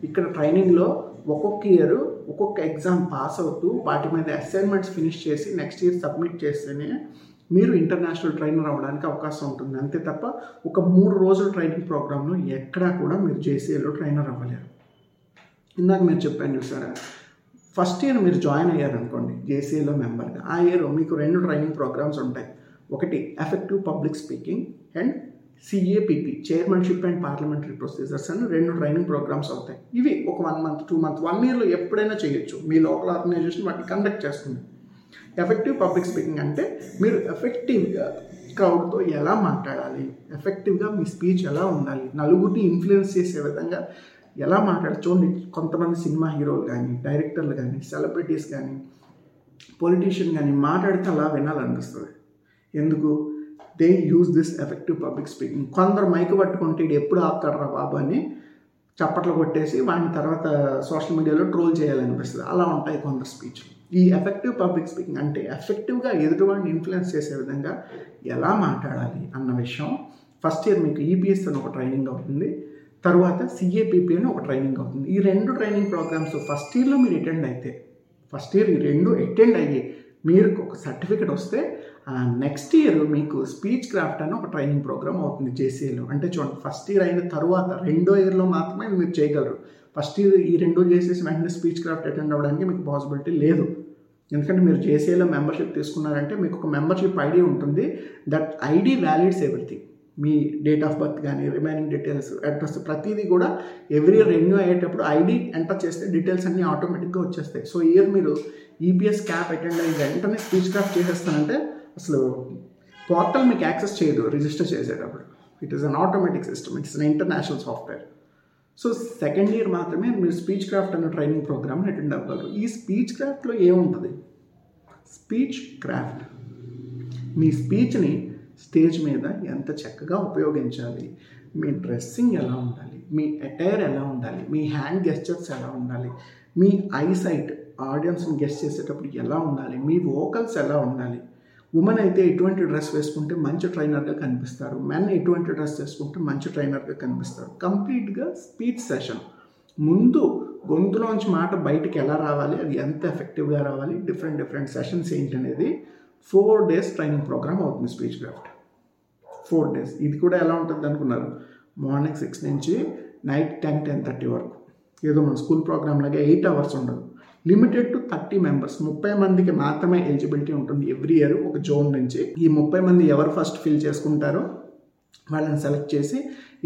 ఇక్కడ ట్రైనింగ్లో ఒక్కొక్క ఇయర్ ఒక్కొక్క ఎగ్జామ్ పాస్ అవుతూ వాటి మీద అసైన్మెంట్స్ ఫినిష్ చేసి నెక్స్ట్ ఇయర్ సబ్మిట్ చేస్తేనే మీరు ఇంటర్నేషనల్ ట్రైనర్ అవ్వడానికి అవకాశం ఉంటుంది. అంతే తప్ప ఒక మూడు రోజుల ట్రైనింగ్ ప్రోగ్రాంలో ఎక్కడా కూడా మీరు జేసీఏలో ట్రైనర్ అవ్వలేరు. ఇందాక మీరు చెప్పాను చూసారా, ఫస్ట్ ఇయర్ మీరు జాయిన్ అయ్యారనుకోండి జేసీఏలో మెంబర్గా, ఆ ఇయర్ మీకు రెండు ట్రైనింగ్ ప్రోగ్రామ్స్ ఉంటాయి. ఒకటి effective public speaking and CAPP, chairmanship and parliamentary procedures అని రెండు ట్రైనింగ్ ప్రోగ్రామ్స్ అవుతాయి. ఇవి ఒక one month two month one ఇయర్లో ఎప్పుడైనా చేయొచ్చు. మీ లోకల్ ఆర్గనైజేషన్ వాటిని కండక్ట్ చేస్తుంది. ఎఫెక్టివ్ పబ్లిక్ స్పీకింగ్ అంటే మీరు ఎఫెక్టివ్గా క్రౌడ్తో ఎలా మాట్లాడాలి, ఎఫెక్టివ్గా మీ స్పీచ్ ఎలా ఉండాలి, నలుగురిని ఇన్ఫ్లుయెన్స్ చేసే విధంగా ఎలా మాట్లాడచ్చు. కొంతమంది సినిమా హీరోలు కానీ, డైరెక్టర్లు కానీ, సెలబ్రిటీస్ కానీ, పొలిటీషియన్ కానీ మాట్లాడితే అలా వినాలనిపిస్తుంది. ఎందుకు? They use this effective public speaking. కొందరు మైక్ పట్టుకుంటే ఇది ఎప్పుడు ఆపుతాడరా బాబు అని చప్పట్లు కొట్టేసి వాడిని తర్వాత సోషల్ మీడియాలో ట్రోల్ చేయాలనిపిస్తుంది. అలా ఉంటాయి కొందరు స్పీచ్. ఈ ఎఫెక్టివ్ పబ్లిక్ స్పీకింగ్ అంటే ఎఫెక్టివ్గా ఎదుటివాడిని ఇన్ఫ్లుయెన్స్ చేసే విధంగా ఎలా మాట్లాడాలి అన్న విషయం ఫస్ట్ ఇయర్ మీకు ఈపీఎస్ అని ఒక ట్రైనింగ్ అవుతుంది, తర్వాత సిఏపిపి అని ఒక ట్రైనింగ్ అవుతుంది. ఈ రెండు ట్రైనింగ్ ప్రోగ్రామ్స్ ఫస్ట్ ఇయర్లో మీరు అటెండ్ అయితే, ఫస్ట్ ఇయర్ ఈ రెండు అటెండ్ అయ్యి మీరు ఒక సర్టిఫికెట్ వస్తే నెక్స్ట్ ఇయర్ మీకు స్పీచ్ క్రాఫ్ట్ అని ఒక ట్రైనింగ్ ప్రోగ్రామ్ అవుతుంది జేసీఏలో. అంటే చూడండి, ఫస్ట్ ఇయర్ అయిన తర్వాత రెండో ఇయర్లో మాత్రమే మీరు చేయగలరు. ఫస్ట్ ఇది ఈ రెండు చేసేసి వెంటనే స్పీచ్ క్రాఫ్ట్ అటెండ్ అవ్వడానికి మీకు పాసిబిలిటీ లేదు. ఎందుకంటే మీరు జేసీఏలో మెంబర్షిప్ తీసుకున్నారంటే మీకు ఒక మెంబర్షిప్ ఐడి ఉంటుంది, దట్ ఐడి వ్యాలిడ్స్ ఎవ్రీథింగ్. మీ డేట్ ఆఫ్ బర్త్ కానీ రిమైనింగ్ డీటెయిల్స్, అడ్రస్, ప్రతిదీ కూడా ఎవ్రీ రెన్యూ అయ్యేటప్పుడు ఐడి ఎంటర్ చేస్తే డీటెయిల్స్ అన్నీ ఆటోమేటిక్గా వచ్చేస్తాయి. సో ఇయర్ మీరు ఈపీఎస్ క్యాప్ అటెండ్ అయ్యి వెంటనే స్పీచ్ క్రాఫ్ట్ చేసేస్తానంటే అసలు పోర్టల్ మీకు యాక్సెస్ చేయదు రిజిస్టర్ చేసేటప్పుడు. It is an automatic system, it's an international software. So second year మాత్రమే మీరు స్పీచ్ క్రాఫ్ట్ అనే ట్రైనింగ్ ప్రోగ్రామ్ని అటెండ్ అవ్వగలరు. ఈ స్పీచ్ క్రాఫ్ట్లో ఏముంటుంది? స్పీచ్ క్రాఫ్ట్, మీ స్పీచ్ని స్టేజ్ మీద ఎంత చక్కగా ఉపయోగించాలి, మీ డ్రెస్సింగ్ ఎలా ఉండాలి, మీ అటైర్ ఎలా ఉండాలి, మీ హ్యాండ్ గెస్చర్స్ ఎలా ఉండాలి, మీ ఐసైట్ ఆడియన్స్ని గెస్ట్ చేసేటప్పుడు ఎలా ఉండాలి, మీ వోకల్స్ ఎలా ఉండాలి. ఉమెన్ అయితే ఎటువంటి డ్రెస్ వేసుకుంటే మంచి ట్రైనర్గా కనిపిస్తారు, మెన్ ఎటువంటి డ్రెస్ వేసుకుంటే మంచి ట్రైనర్గా కనిపిస్తారు. కంప్లీట్గా స్పీచ్ సెషన్ ముందు గొంతులోంచి మాట బయటికి ఎలా రావాలి, అది ఎంత ఎఫెక్టివ్గా రావాలి, డిఫరెంట్ డిఫరెంట్ సెషన్స్ ఏంటి అనేది ఫోర్ డేస్ ట్రైనింగ్ ప్రోగ్రామ్ అవుతుంది స్పీచ్ క్రాఫ్ట్. ఫోర్ డేస్ ఇది కూడా ఎలా ఉంటుంది అనుకున్నారు? మార్నింగ్ సిక్స్ నుంచి నైట్ టెన్ టెన్ థర్టీ వరకు. ఏదో మన స్కూల్ ప్రోగ్రామ్ లాగా ఎయిట్ అవర్స్ ఉండదు, లిమిటెడ్ టు థర్టీ మెంబర్స్. ముప్పై మందికి మాత్రమే ఎలిజిబిలిటీ ఉంటుంది ఎవ్రీ ఇయర్ ఒక జోన్ నుంచి. ఈ ముప్పై మంది ఎవరు ఫస్ట్ ఫిల్ చేసుకుంటారో వాళ్ళని సెలెక్ట్ చేసి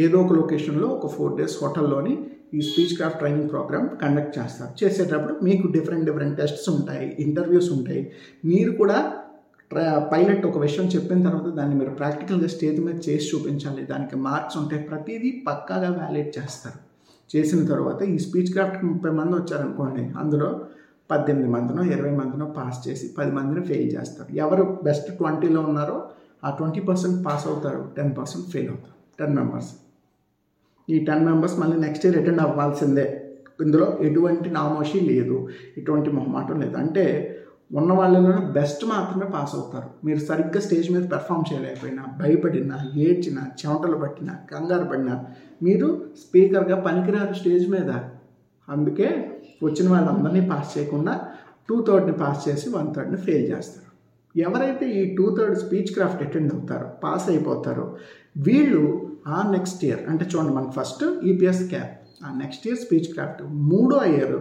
ఏదో ఒక లొకేషన్లో ఒక ఫోర్ డేస్ హోటల్లోని ఈ speech craft training programme conduct చేస్తారు. చేసేటప్పుడు మీకు డిఫరెంట్ డిఫరెంట్ టెస్ట్స్ ఉంటాయి, ఇంటర్వ్యూస్ ఉంటాయి. మీరు కూడా పైలట్ ఒక విషయం చెప్పిన తర్వాత దాన్ని మీరు ప్రాక్టికల్గా స్టేజ్ మీద చేసి చూపించాలి, దానికి మార్క్స్ ఉంటాయి, ప్రతిదీ పక్కాగా వ్యాలిడ్ చేస్తారు. చేసిన తర్వాత ఈ స్పీచ్ క్రాఫ్ట్కి ముప్పై మంది వచ్చారనుకోండి, అందులో పద్దెనిమిది మందినో ఇరవై మందినో పాస్ చేసి పది మందిని ఫెయిల్ చేస్తారు. ఎవరు బెస్ట్ ట్వంటీలో ఉన్నారో ఆ ట్వంటీ పర్సెంట్ పాస్ అవుతారు, టెన్ పర్సెంట్ ఫెయిల్ అవుతారు. టెన్ మెంబర్స్, ఈ టెన్ మెంబర్స్ మళ్ళీ నెక్స్ట్ ఇయర్ అటెండ్ అవ్వాల్సిందే. ఇందులో ఎటువంటి నామోషి లేదు, ఎటువంటి మొహమాటం లేదు. అంటే ఉన్న వాళ్ళలోనే బెస్ట్ మాత్రమే పాస్ అవుతారు. మీరు సరిగ్గా స్టేజ్ మీద పెర్ఫామ్ చేయలేకపోయినా, భయపడినా, ఏడ్చినా, చెమటలు పట్టినా, కంగారు పడినా మీరు స్పీకర్గా పనికిరారు స్టేజ్ మీద. అందుకే వచ్చిన వాళ్ళందరినీ పాస్ చేయకుండా టూ థర్డ్ని పాస్ చేసి వన్ థర్డ్ని ఫెయిల్ చేస్తారు. ఎవరైతే ఈ two third speech craft attend అవుతారో, పాస్ అయిపోతారో, వీళ్ళు ఆ నెక్స్ట్ ఇయర్ అంటే చూడండి మనకు ఫస్ట్ ఈపీఎస్ క్యాప్, ఆ నెక్స్ట్ ఇయర్ స్పీచ్ క్రాఫ్ట్, మూడో ఇయర్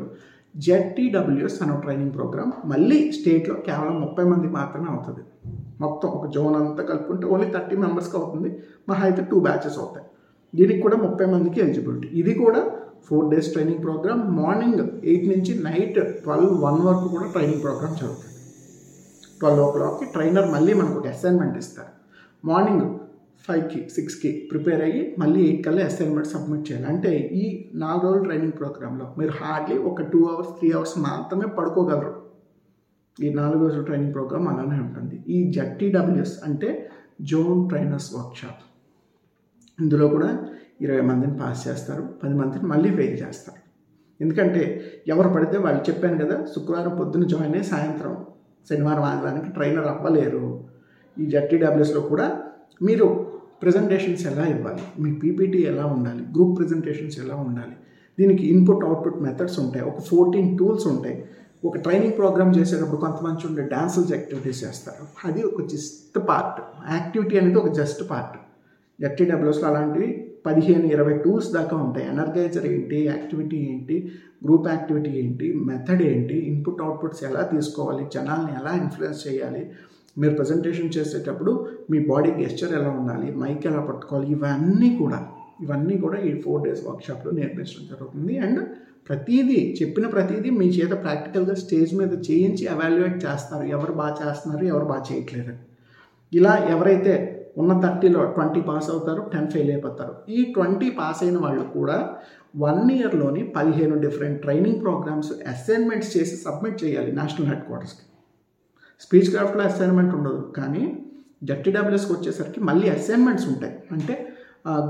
జెడ్టీడబ్ల్యూఎస్ అనే ట్రైనింగ్ ప్రోగ్రామ్. మళ్ళీ స్టేట్లో కేవలం ముప్పై మందికి మాత్రమే అవుతుంది, మొత్తం ఒక జోన్ అంతా కలుపుకుంటే ఓన్లీ థర్టీ మెంబర్స్కి అవుతుంది. మహా అయితే టూ బ్యాచెస్ అవుతాయి. దీనికి కూడా ముప్పై మందికి ఎలిజిబిలిటీ. ఇది కూడా four days training programme, morning eight నుంచి నైట్ ట్వెల్వ్ వన్ వరకు కూడా ట్రైనింగ్ ప్రోగ్రామ్ జరుగుతుంది. ట్వెల్వ్ ఓ క్లాక్కి ట్రైనర్ మళ్ళీ మనకు ఒక అసైన్మెంట్ ఇస్తారు. మార్నింగ్ ఫైవ్కి సిక్స్కి ప్రిపేర్ అయ్యి మళ్ళీ ఎయిట్ కల్లా అసైన్మెంట్ సబ్మిట్ చేయాలి. అంటే ఈ నాలుగు రోజుల ట్రైనింగ్ ప్రోగ్రాంలో మీరు హార్డ్లీ ఒక టూ అవర్స్ త్రీ అవర్స్ మాత్రమే పడుకోగలరు. ఈ నాలుగు రోజుల ట్రైనింగ్ ప్రోగ్రామ్ అలానే ఉంటుంది. ఈ జెడ్టీడబ్ల్యూఎస్ అంటే జోన్ ట్రైనర్స్ వర్క్షాప్, ఇందులో కూడా ఇరవై మందిని పాస్ చేస్తారు, పది మందిని మళ్ళీ ఫెయిల్ చేస్తారు. ఎందుకంటే ఎవరు పడితే వాళ్ళు, చెప్పాను కదా, శుక్రవారం పొద్దున్న జాయిన్ అయ్యి సాయంత్రం శనివారం ఆదివారానికి ట్రైనర్ అవ్వలేరు. ఈ జెడ్టీడబ్ల్యూఎస్లో కూడా మీరు ప్రజెంటేషన్స్ ఎలా ఇవ్వాలి, మీ పీపీటీ ఎలా ఉండాలి, గ్రూప్ ప్రజెంటేషన్స్ ఎలా ఉండాలి, దీనికి ఇన్పుట్ అవుట్పుట్ మెథడ్స్ ఉంటాయి. ఒక ఫోర్టీన్ టూల్స్ ఉంటాయి. ఒక ట్రైనింగ్ ప్రోగ్రామ్ చేసేటప్పుడు కొంతమంది ఉండే డాన్సెస్ యాక్టివిటీస్ చేస్తారు, అది ఒక జస్ట్ పార్ట్. యాక్టివిటీ అనేది ఒక జస్ట్ పార్ట్. జెడ్టీడబ్ల్యూఎస్లో అలాంటివి పదిహేను ఇరవై టూల్స్ దాకా ఉంటాయి. ఎనర్గైజర్ ఏంటి, యాక్టివిటీ ఏంటి, గ్రూప్ యాక్టివిటీ ఏంటి, మెథడ్ ఏంటి, ఇన్పుట్ అవుట్పుట్స్ ఎలా తీసుకోవాలి, జనాల్ని ఎలా ఇన్ఫ్లుయెన్స్ చేయాలి, మీరు ప్రజెంటేషన్ చేసేటప్పుడు మీ బాడీ గెస్చర్ ఎలా ఉండాలి, మైక్ ఎలా పట్టుకోవాలి, ఇవన్నీ కూడా ఇవన్నీ కూడా ఈ ఫోర్ డేస్ వర్క్షాప్లో నేర్పించడం జరుగుతుంది. అండ్ ప్రతిదీ చెప్పిన ప్రతిదీ మీ చేత ప్రాక్టికల్గా స్టేజ్ మీద చేయించి ఎవాల్యుయేట్ చేస్తారు, ఎవరు బాగా చేస్తున్నారు, ఎవరు బాగా చేయట్లేదు. ఇలా ఎవరైతే ఉన్న థర్టీలో ట్వంటీ పాస్ అవుతారు, టెన్ ఫెయిల్ అయిపోతారు. ఈ ట్వంటీ పాస్ అయిన వాళ్ళు కూడా వన్ ఇయర్లోని పదిహేను డిఫరెంట్ ట్రైనింగ్ ప్రోగ్రామ్స్ అసైన్మెంట్స్ చేసి సబ్మిట్ చేయాలి నేషనల్ హెడ్ క్వార్టర్స్కి. స్పీచ్ క్రాఫ్ట్లో అసైన్మెంట్ ఉండదు, కానీ జెడ్టీడబ్ల్యూఎస్కి వచ్చేసరికి మళ్ళీ అసైన్మెంట్స్ ఉంటాయి. అంటే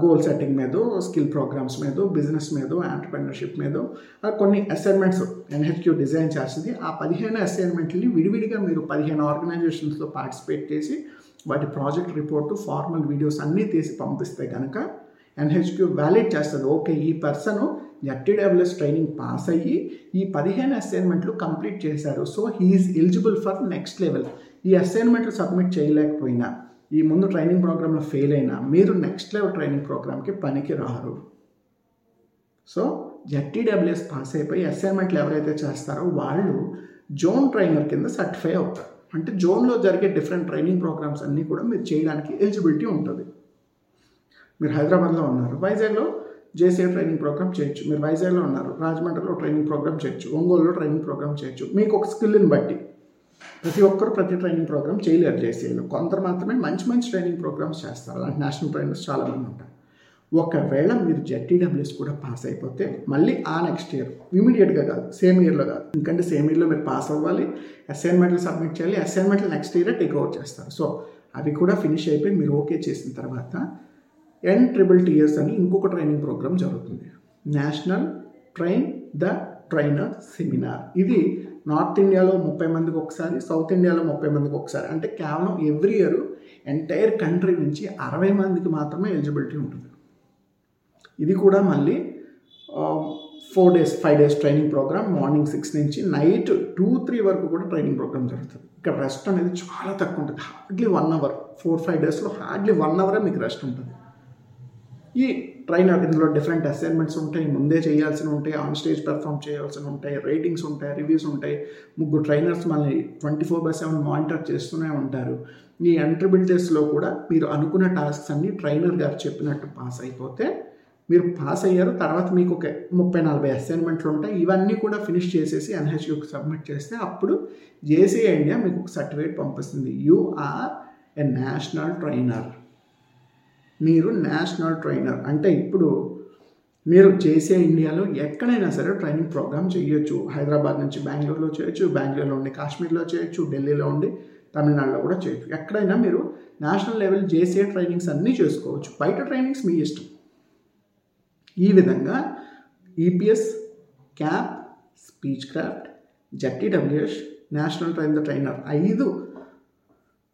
గోల్ సెట్టింగ్ మీదో, స్కిల్ ప్రోగ్రామ్స్ మీదో, బిజినెస్ మీదో, ఎంటర్ప్రెన్యూర్షిప్ మీదో కొన్ని అసైన్మెంట్స్ ఎన్హెచ్క్యూ డిజైన్ చేస్తుంది. ఆ పదిహేను అసైన్మెంట్ని విడివిడిగా మీరు పదిహేను ఆర్గనైజేషన్స్లో పార్టిసిపేట్ చేసి వాటి ప్రాజెక్ట్ రిపోర్టు, ఫార్మల్ వీడియోస్ అన్నీ తీసి పంపిస్తే కనుక ఎన్హెచ్క్యూ వ్యాలిడ్ చేస్తుంది. ఓకే, ఈ పర్సన్ జెడ్టీడబ్ల్యూఎస్ ట్రైనింగ్ పాస్ అయ్యి ఈ పదిహేను అసైన్మెంట్లు కంప్లీట్ చేశారు, so he's eligible for next level. ఈ అసైన్మెంట్లు సబ్మిట్ చేయలేకపోయినా, ఈ ముందు ట్రైనింగ్ ప్రోగ్రాంలో ఫెయిల్ అయినా మీరు నెక్స్ట్ లెవెల్ ట్రైనింగ్ ప్రోగ్రామ్కి పనికి రారు. సో జెడ్టీడబ్ల్యూఎస్ పాస్ అయిపోయి అసైన్మెంట్లు ఎవరైతే చేస్తారో వాళ్ళు జోన్ ట్రైనర్ కింద సర్టిఫై అవుతారు. అంటే జోన్లో జరిగే డిఫరెంట్ ట్రైనింగ్ ప్రోగ్రామ్స్ అన్నీ కూడా మీరు చేయడానికి ఎలిజిబిలిటీ ఉంటుంది. మీరు హైదరాబాద్లో ఉన్నారు, వైజాగ్లో జేసీఏ ట్రైనింగ్ ప్రోగ్రామ్ చేయొచ్చు. మీరు వైజాగ్లో ఉన్నారు, రాజమండ్రిలో ట్రైనింగ్ ప్రోగ్రామ్ చేయొచ్చు, ఒంగోలులో ట్రైనింగ్ ప్రోగ్రామ్ చేయొచ్చు. మీకు ఒక స్కిల్ని బట్టి ప్రతి ఒక్కరు ప్రతి ట్రైనింగ్ ప్రోగ్రామ్ చేయలేరు జేసీఏలో. కొందరు మాత్రమే మంచి మంచి ట్రైనింగ్ ప్రోగ్రామ్స్ చేస్తారు, అలాంటి నేషనల్ ట్రైనర్స్ చాలామంది ఉంటారు. ఒకవేళ మీరు జెడ్టీడబ్ల్యూఎస్ కూడా పాస్ అయిపోతే మళ్ళీ ఆ నెక్స్ట్ ఇయర్, ఇమీడియట్గా కాదు, సేమ్ ఇయర్లో కాదు, ఎందుకంటే సేమ్ ఇయర్లో మీరు పాస్ అవ్వాలి, అసైన్మెంట్లు సబ్మిట్ చేయాలి, అసైన్మెంట్లు నెక్స్ట్ ఇయర్ టేక్ ఓవర్ చేస్తారు. సో అవి కూడా ఫినిష్ అయిపోయి మీరు ఓకే చేసిన తర్వాత ఎన్ ట్రిబుల్ టీఎస్ అని ఇంకొక ట్రైనింగ్ ప్రోగ్రామ్ జరుగుతుంది, national train the trainer seminar. ఇది నార్త్ ఇండియాలో ముప్పై మందికి ఒకసారి, సౌత్ ఇండియాలో ముప్పై మందికి ఒకసారి. అంటే కేవలం ఎవ్రీ ఇయర్ ఎంటైర్ కంట్రీ నుంచి అరవై మందికి మాత్రమే ఎలిజిబిలిటీ ఉంటుంది. ఇది కూడా మళ్ళీ four days five days training programme, morning six నుంచి నైట్ టూ త్రీ వరకు కూడా ట్రైనింగ్ ప్రోగ్రామ్ జరుగుతుంది. ఇక్కడ రెస్ట్ అనేది చాలా తక్కువ ఉంటుంది, hardly one hour. Four five డేస్లో హార్డ్లీ వన్ అవరే మీకు రెస్ట్ ఉంటుంది. ఈ ట్రైనర్ ఇందులో డిఫరెంట్ అసైన్మెంట్స్ ఉంటాయి, ముందే చేయాల్సినవి ఉంటాయి, ఆన్ స్టేజ్ పెర్ఫామ్ చేయాల్సినవి ఉంటాయి, రేటింగ్స్ ఉంటాయి, రివ్యూస్ ఉంటాయి. ముగ్గురు ట్రైనర్స్ మనల్ని twenty four by seven monitor చేస్తూనే ఉంటారు. ఈ ఎంట్రబిలిటీస్లో కూడా మీరు అనుకున్న టాస్క్స్ అన్నీ ట్రైనర్ గారు చెప్పినట్టు పాస్ అయిపోతే మీరు పాస్ అయ్యారు. తర్వాత మీకు ఒక ముప్పై నలభై అసైన్మెంట్లు ఉంటాయి, ఇవన్నీ కూడా ఫినిష్ చేసేసి ఎన్హెచ్యూకి సబ్మిట్ చేస్తే అప్పుడు జేసీఏ ఇండియా మీకు ఒక సర్టిఫికేట్ పంపిస్తుంది, you are a national trainer. మీరు నేషనల్ ట్రైనర్ అంటే ఇప్పుడు మీరు జేసీఏ ఇండియాలో ఎక్కడైనా సరే ట్రైనింగ్ ప్రోగ్రామ్ చేయొచ్చు. హైదరాబాద్ నుంచి బెంగళూరులో చేయొచ్చు, బెంగళూరులో ఉండి కాశ్మీర్లో చేయొచ్చు, ఢిల్లీలో ఉండి తమిళనాడులో కూడా చేయొచ్చు. ఎక్కడైనా మీరు నేషనల్ లెవెల్ జేసీఏ ట్రైనింగ్స్ అన్నీ చేసుకోవచ్చు. బయట ట్రైనింగ్స్ మీ ఇష్టం. ఈ విధంగా EPS, cap, speech craft, ZTWS, national train the trainer ఐదు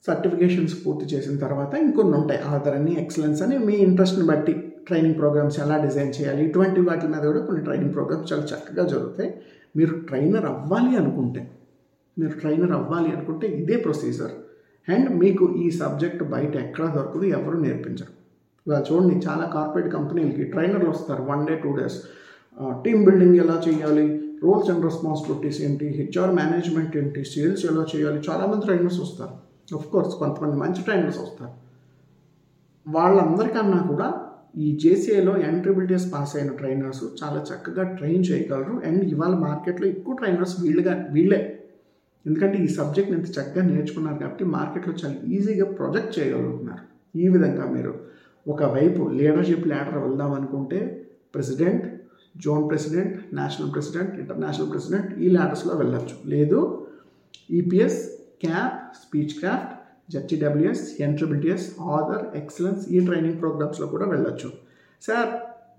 సర్టిఫికేషన్స్ పూర్తి చేసిన తర్వాత ఇంకొన్ని ఉంటాయి, ఆధార్ అని, ఎక్సలెన్స్ అని. మీ ఇంట్రెస్ట్ని బట్టి ట్రైనింగ్ ప్రోగ్రామ్స్ ఎలా డిజైన్ చేయాలి, ఇటువంటి వాటి మీద కూడా కొన్ని ట్రైనింగ్ ప్రోగ్రామ్స్ చాలా చక్కగా జరుగుతాయి. మీరు ట్రైనర్ అవ్వాలి అనుకుంటే మీరు ట్రైనర్ అవ్వాలి అనుకుంటే ఇదే ప్రొసీజర్. అండ్ మీకు ఈ సబ్జెక్ట్ బయట ఎక్కడా దొరకదు, ఎవరు నేర్పించరు. ఇలా చూడండి, చాలా కార్పొరేట్ కంపెనీలకి ట్రైనర్లు వస్తారు one day two days. Team building ఎలా చేయాలి, రోల్స్ అండ్ రెస్పాన్సిబిలిటీస్ ఏంటి, హెచ్ఆర్ మేనేజ్మెంట్ ఏంటి, సేల్స్ ఎలా చేయాలి, చాలామంది ట్రైనర్స్ వస్తారు. ఆఫ్ కోర్స్ కొంతమంది మంచి ట్రైనర్స్ వస్తారు. వాళ్ళందరికన్నా కూడా ఈ జేసీఏలో ఎంట్రీబిలిటీస్ పాస్ అయిన ట్రైనర్స్ చాలా చక్కగా ట్రైన్ చేయగలరు. అండ్ ఇవాళ మార్కెట్లో ఎక్కువ ట్రైనర్స్ వీళ్ళుగా వీళ్ళే, ఎందుకంటే ఈ సబ్జెక్ట్ని ఇంత చక్కగా నేర్చుకున్నారు కాబట్టి మార్కెట్లో చాలా ఈజీగా ప్రొజెక్ట్ చేయగలుగుతున్నారు. ఈ విధంగా మీరు ఒకవైపు లీడర్షిప్ ల్యాడర్ వెళ్దాం అనుకుంటే president, zone president, national president, international president, ఈ ల్యాడర్స్లో వెళ్ళచ్చు. లేదు EPS, cap, speech craft, ZTWS, ఎంట్రబిలిటీఎస్, ఆథర్, ఎక్సలెన్స్ ఈ ట్రైనింగ్ ప్రోగ్రామ్స్లో కూడా వెళ్ళొచ్చు. సార్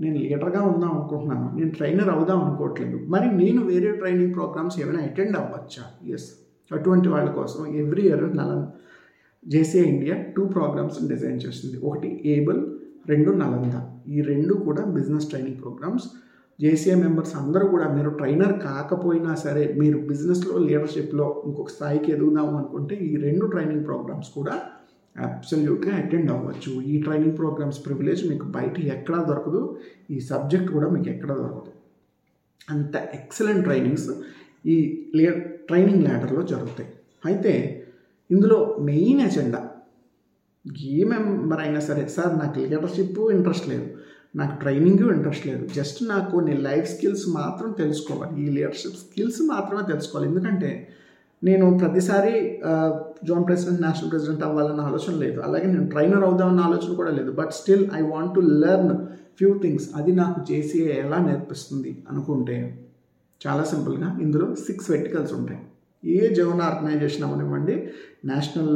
నేను లీడర్గా ఉందాం అనుకుంటున్నాను, నేను ట్రైనర్ అవుదాం అనుకోవట్లేదు, మరి నేను వేరే ట్రైనింగ్ ప్రోగ్రామ్స్ ఏమైనా అటెండ్ అవ్వచ్చా? ఎస్, అటువంటి వాళ్ళ కోసం ఎవ్రీ ఇయర్ నల జేసీఏ ఇండియా టూ ప్రోగ్రామ్స్ని డిజైన్ చేస్తుంది. ఒకటి ఏబుల్, రెండు నలంద. ఈ రెండు కూడా business training programmes. JCA members అందరూ కూడా మీరు ట్రైనర్ కాకపోయినా సరే మీరు బిజినెస్లో లీడర్షిప్లో ఇంకొక స్థాయికి ఎదుగుదాము అనుకుంటే ఈ రెండు ట్రైనింగ్ ప్రోగ్రామ్స్ కూడా అబ్సల్యూట్గా అటెండ్ అవ్వచ్చు. ఈ ట్రైనింగ్ ప్రోగ్రామ్స్ ప్రివిలేజ్ మీకు బయట ఎక్కడా దొరకదు, ఈ సబ్జెక్ట్ కూడా మీకు ఎక్కడా దొరకదు. అంత ఎక్సలెంట్ ట్రైనింగ్స్ ఈ లే ట్రైనింగ్ ల్యాడర్లో జరుగుతాయి. అయితే ఇందులో మెయిన్ ఎజెండా ఏ మెంబర్ అయినా సరే, సార్ నాకు లీడర్షిప్ ఇంట్రెస్ట్ లేదు, నాకు ట్రైనింగ్ ఇంట్రెస్ట్ లేదు, జస్ట్ నాకు నేను లైఫ్ స్కిల్స్ మాత్రం తెలుసుకోవాలి, ఈ లీడర్షిప్ స్కిల్స్ మాత్రమే తెలుసుకోవాలి, ఎందుకంటే నేను ప్రతిసారి జోన్ ప్రెసిడెంట్, నేషనల్ ప్రెసిడెంట్ అవ్వాలన్న ఆలోచన లేదు, అలాగే నేను ట్రైనర్ అవుదామన్న ఆలోచన కూడా లేదు, but still I want to learn few things, అది నాకు జేసీఏ ఎలా నేర్పిస్తుంది అనుకుంటే చాలా సింపుల్గా ఇందులో సిక్స్ వెర్టికల్స్ ఉంటాయి. ఏ జోన్ ఆర్గనైజేషన్ అవనివ్వండి, నేషనల్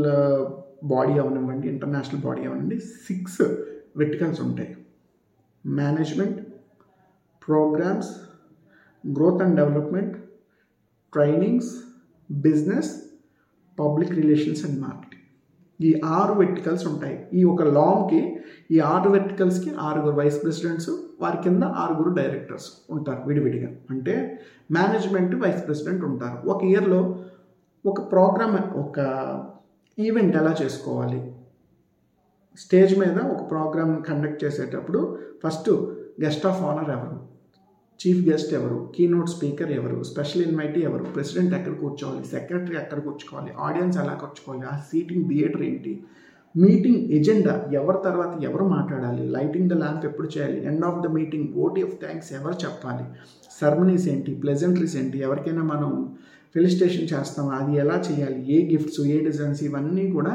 బాడీ అవనివ్వండి, ఇంటర్నేషనల్ బాడీ అవనివ్వండి, సిక్స్ వెర్టికల్స్ ఉంటాయి. Management, programmes, growth and development, trainings, business, public relations and marketing. ఈ ఆరు వెర్టికల్స్ ఉంటాయి. ఈ ఒక లాంగ్కి ఈ ఆరు వెర్టికల్స్కి ఆరుగురు వైస్ ప్రెసిడెంట్స్, వారి కింద ఆరుగురు డైరెక్టర్స్ ఉంటారు విడివిడిగా. అంటే మేనేజ్మెంట్ వైస్ ప్రెసిడెంట్ ఉంటారు. ఒక ఇయర్లో ఒక ప్రోగ్రామ్, ఒక ఈవెంట్ ఎలా చేసుకోవాలి, స్టేజ్ మీద ఒక ప్రోగ్రామ్ కండక్ట్ చేసేటప్పుడు ఫస్ట్ గెస్ట్ ఆఫ్ ఆనర్ ఎవరు, చీఫ్ గెస్ట్ ఎవరు, కీనోట్ స్పీకర్ ఎవరు, స్పెషల్ ఇన్వైటీ ఎవరు, ప్రెసిడెంట్ ఎక్కడ కూర్చోవాలి, సెక్రటరీ ఎక్కడ కూర్చోవాలి, ఆడియన్స్ ఎలా కూర్చోవాలి, ఆ సీటింగ్ థియేటర్ ఏంటి, మీటింగ్ ఎజెండా ఎవరి తర్వాత ఎవరు మాట్లాడాలి, లైటింగ్ ద ల్యాంప్ ఎప్పుడు చేయాలి, end of the meeting vote of thanks ఎవరు చెప్పాలి, సెరమనీస్ ఏంటి, ప్లెజెంట్రీస్ ఏంటి, ఎవరికైనా మనం ఫెలిసిటేషన్ చేస్తాం అది ఎలా చేయాలి, ఏ గిఫ్ట్స్, ఏ డిజైన్స్, ఇవన్నీ కూడా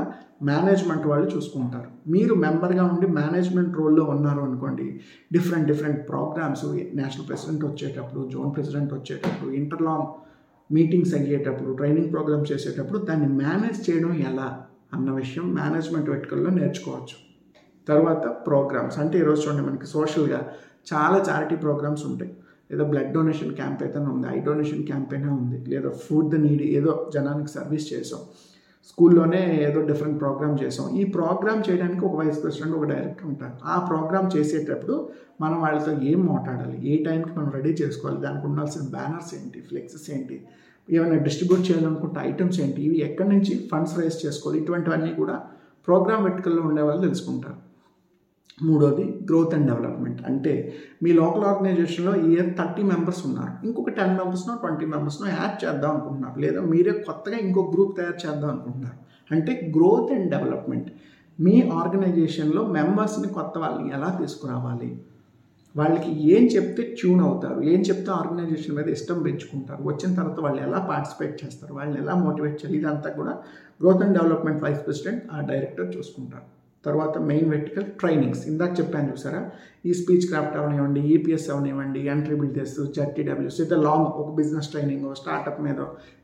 మేనేజ్మెంట్ వాళ్ళు చూసుకుంటారు. మీరు మెంబర్గా ఉండి మేనేజ్మెంట్ రోల్లో ఉన్నారు అనుకోండి, different different programmes, national president వచ్చేటప్పుడు, జోన్ ప్రెసిడెంట్ వచ్చేటప్పుడు, ఇంటర్లాంగ్ మీటింగ్స్ అయ్యేటప్పుడు, ట్రైనింగ్ ప్రోగ్రామ్స్ చేసేటప్పుడు దాన్ని మేనేజ్ చేయడం ఎలా అన్న విషయం మేనేజ్మెంట్ వెట్కల్లో నేర్చుకోవచ్చు. తర్వాత ప్రోగ్రామ్స్ అంటే ఈరోజు చూడండి మనకి సోషల్గా చాలా చారిటీ ప్రోగ్రామ్స్ ఉంటాయి. ఏదో బ్లడ్ డొనేషన్ క్యాంప్ అయితేనే ఉంది, ఐ డొనేషన్ క్యాంప్ అయినా ఉంది, లేదా ఫుడ్ ద నీడ్ ఏదో జనానికి సర్వీస్ చేసాం, స్కూల్లోనే ఏదో డిఫరెంట్ ప్రోగ్రామ్ చేసాం. ఈ ప్రోగ్రామ్ చేయడానికి ఒక వైస్ ప్రెసిడెంట్, ఒక డైరెక్టర్ ఉంటారు. ఆ ప్రోగ్రామ్ చేసేటప్పుడు మనం వాళ్ళతో ఏం మాట్లాడాలి, ఏ టైంకి మనం రెడీ చేసుకోవాలి, దానికి ఉండాల్సిన బ్యానర్స్ ఏంటి, ఫ్లెక్సెస్ ఏంటి, ఏమైనా డిస్ట్రిబ్యూట్ చేయాలనుకుంటే ఐటమ్స్ ఏంటి, ఇవి ఎక్కడి నుంచి ఫండ్స్ రైజ్ చేసుకోవాలి, ఇటువంటివన్నీ కూడా ప్రోగ్రామ్ వెట్కల్లో ఉండేవాళ్ళు తెలుసుకుంటారు. మూడోది గ్రోత్ అండ్ డెవలప్మెంట్. అంటే మీ లోకల్ ఆర్గనైజేషన్లో ఈ ఇయర్ థర్టీ మెంబర్స్ ఉన్నారు, ఇంకొక టెన్ మెంబర్స్నో ట్వంటీ మెంబర్స్నో యాడ్ చేద్దాం అనుకుంటున్నారు, లేదా మీరే కొత్తగా ఇంకో గ్రూప్ తయారు చేద్దాం అనుకుంటున్నారు. అంటే గ్రోత్ అండ్ డెవలప్మెంట్, మీ ఆర్గనైజేషన్లో మెంబర్స్ని కొత్త వాళ్ళని ఎలా తీసుకురావాలి, వాళ్ళకి ఏం చెప్తే ట్యూన్ అవుతారు, ఏం చెప్తే ఆర్గనైజేషన్ మీద ఇష్టం పెంచుకుంటారు, వచ్చిన తర్వాత వాళ్ళు ఎలా పార్టిసిపేట్ చేస్తారు, వాళ్ళని ఎలా మోటివేట్ చేయాలి, ఇదంతా కూడా growth and development vice president, ఆ డైరెక్టర్ చూసుకుంటారు. తర్వాత మెయిన్ వెర్టికల్ ట్రైనింగ్స్, ఇందాక చెప్పాను చూసారా, ఈ స్పీచ్ క్రాఫ్ట్ అవనివ్వండి, ఈపీఎస్ అవనివ్వండి, ఎంట్రీబుల్ టెస్ట్, జెడ్టీడబ్ల్యూస్, ఇదే లాంగ్ ఒక బిజినెస్ ట్రైనింగ్, స్టార్ట్అప్ మీద,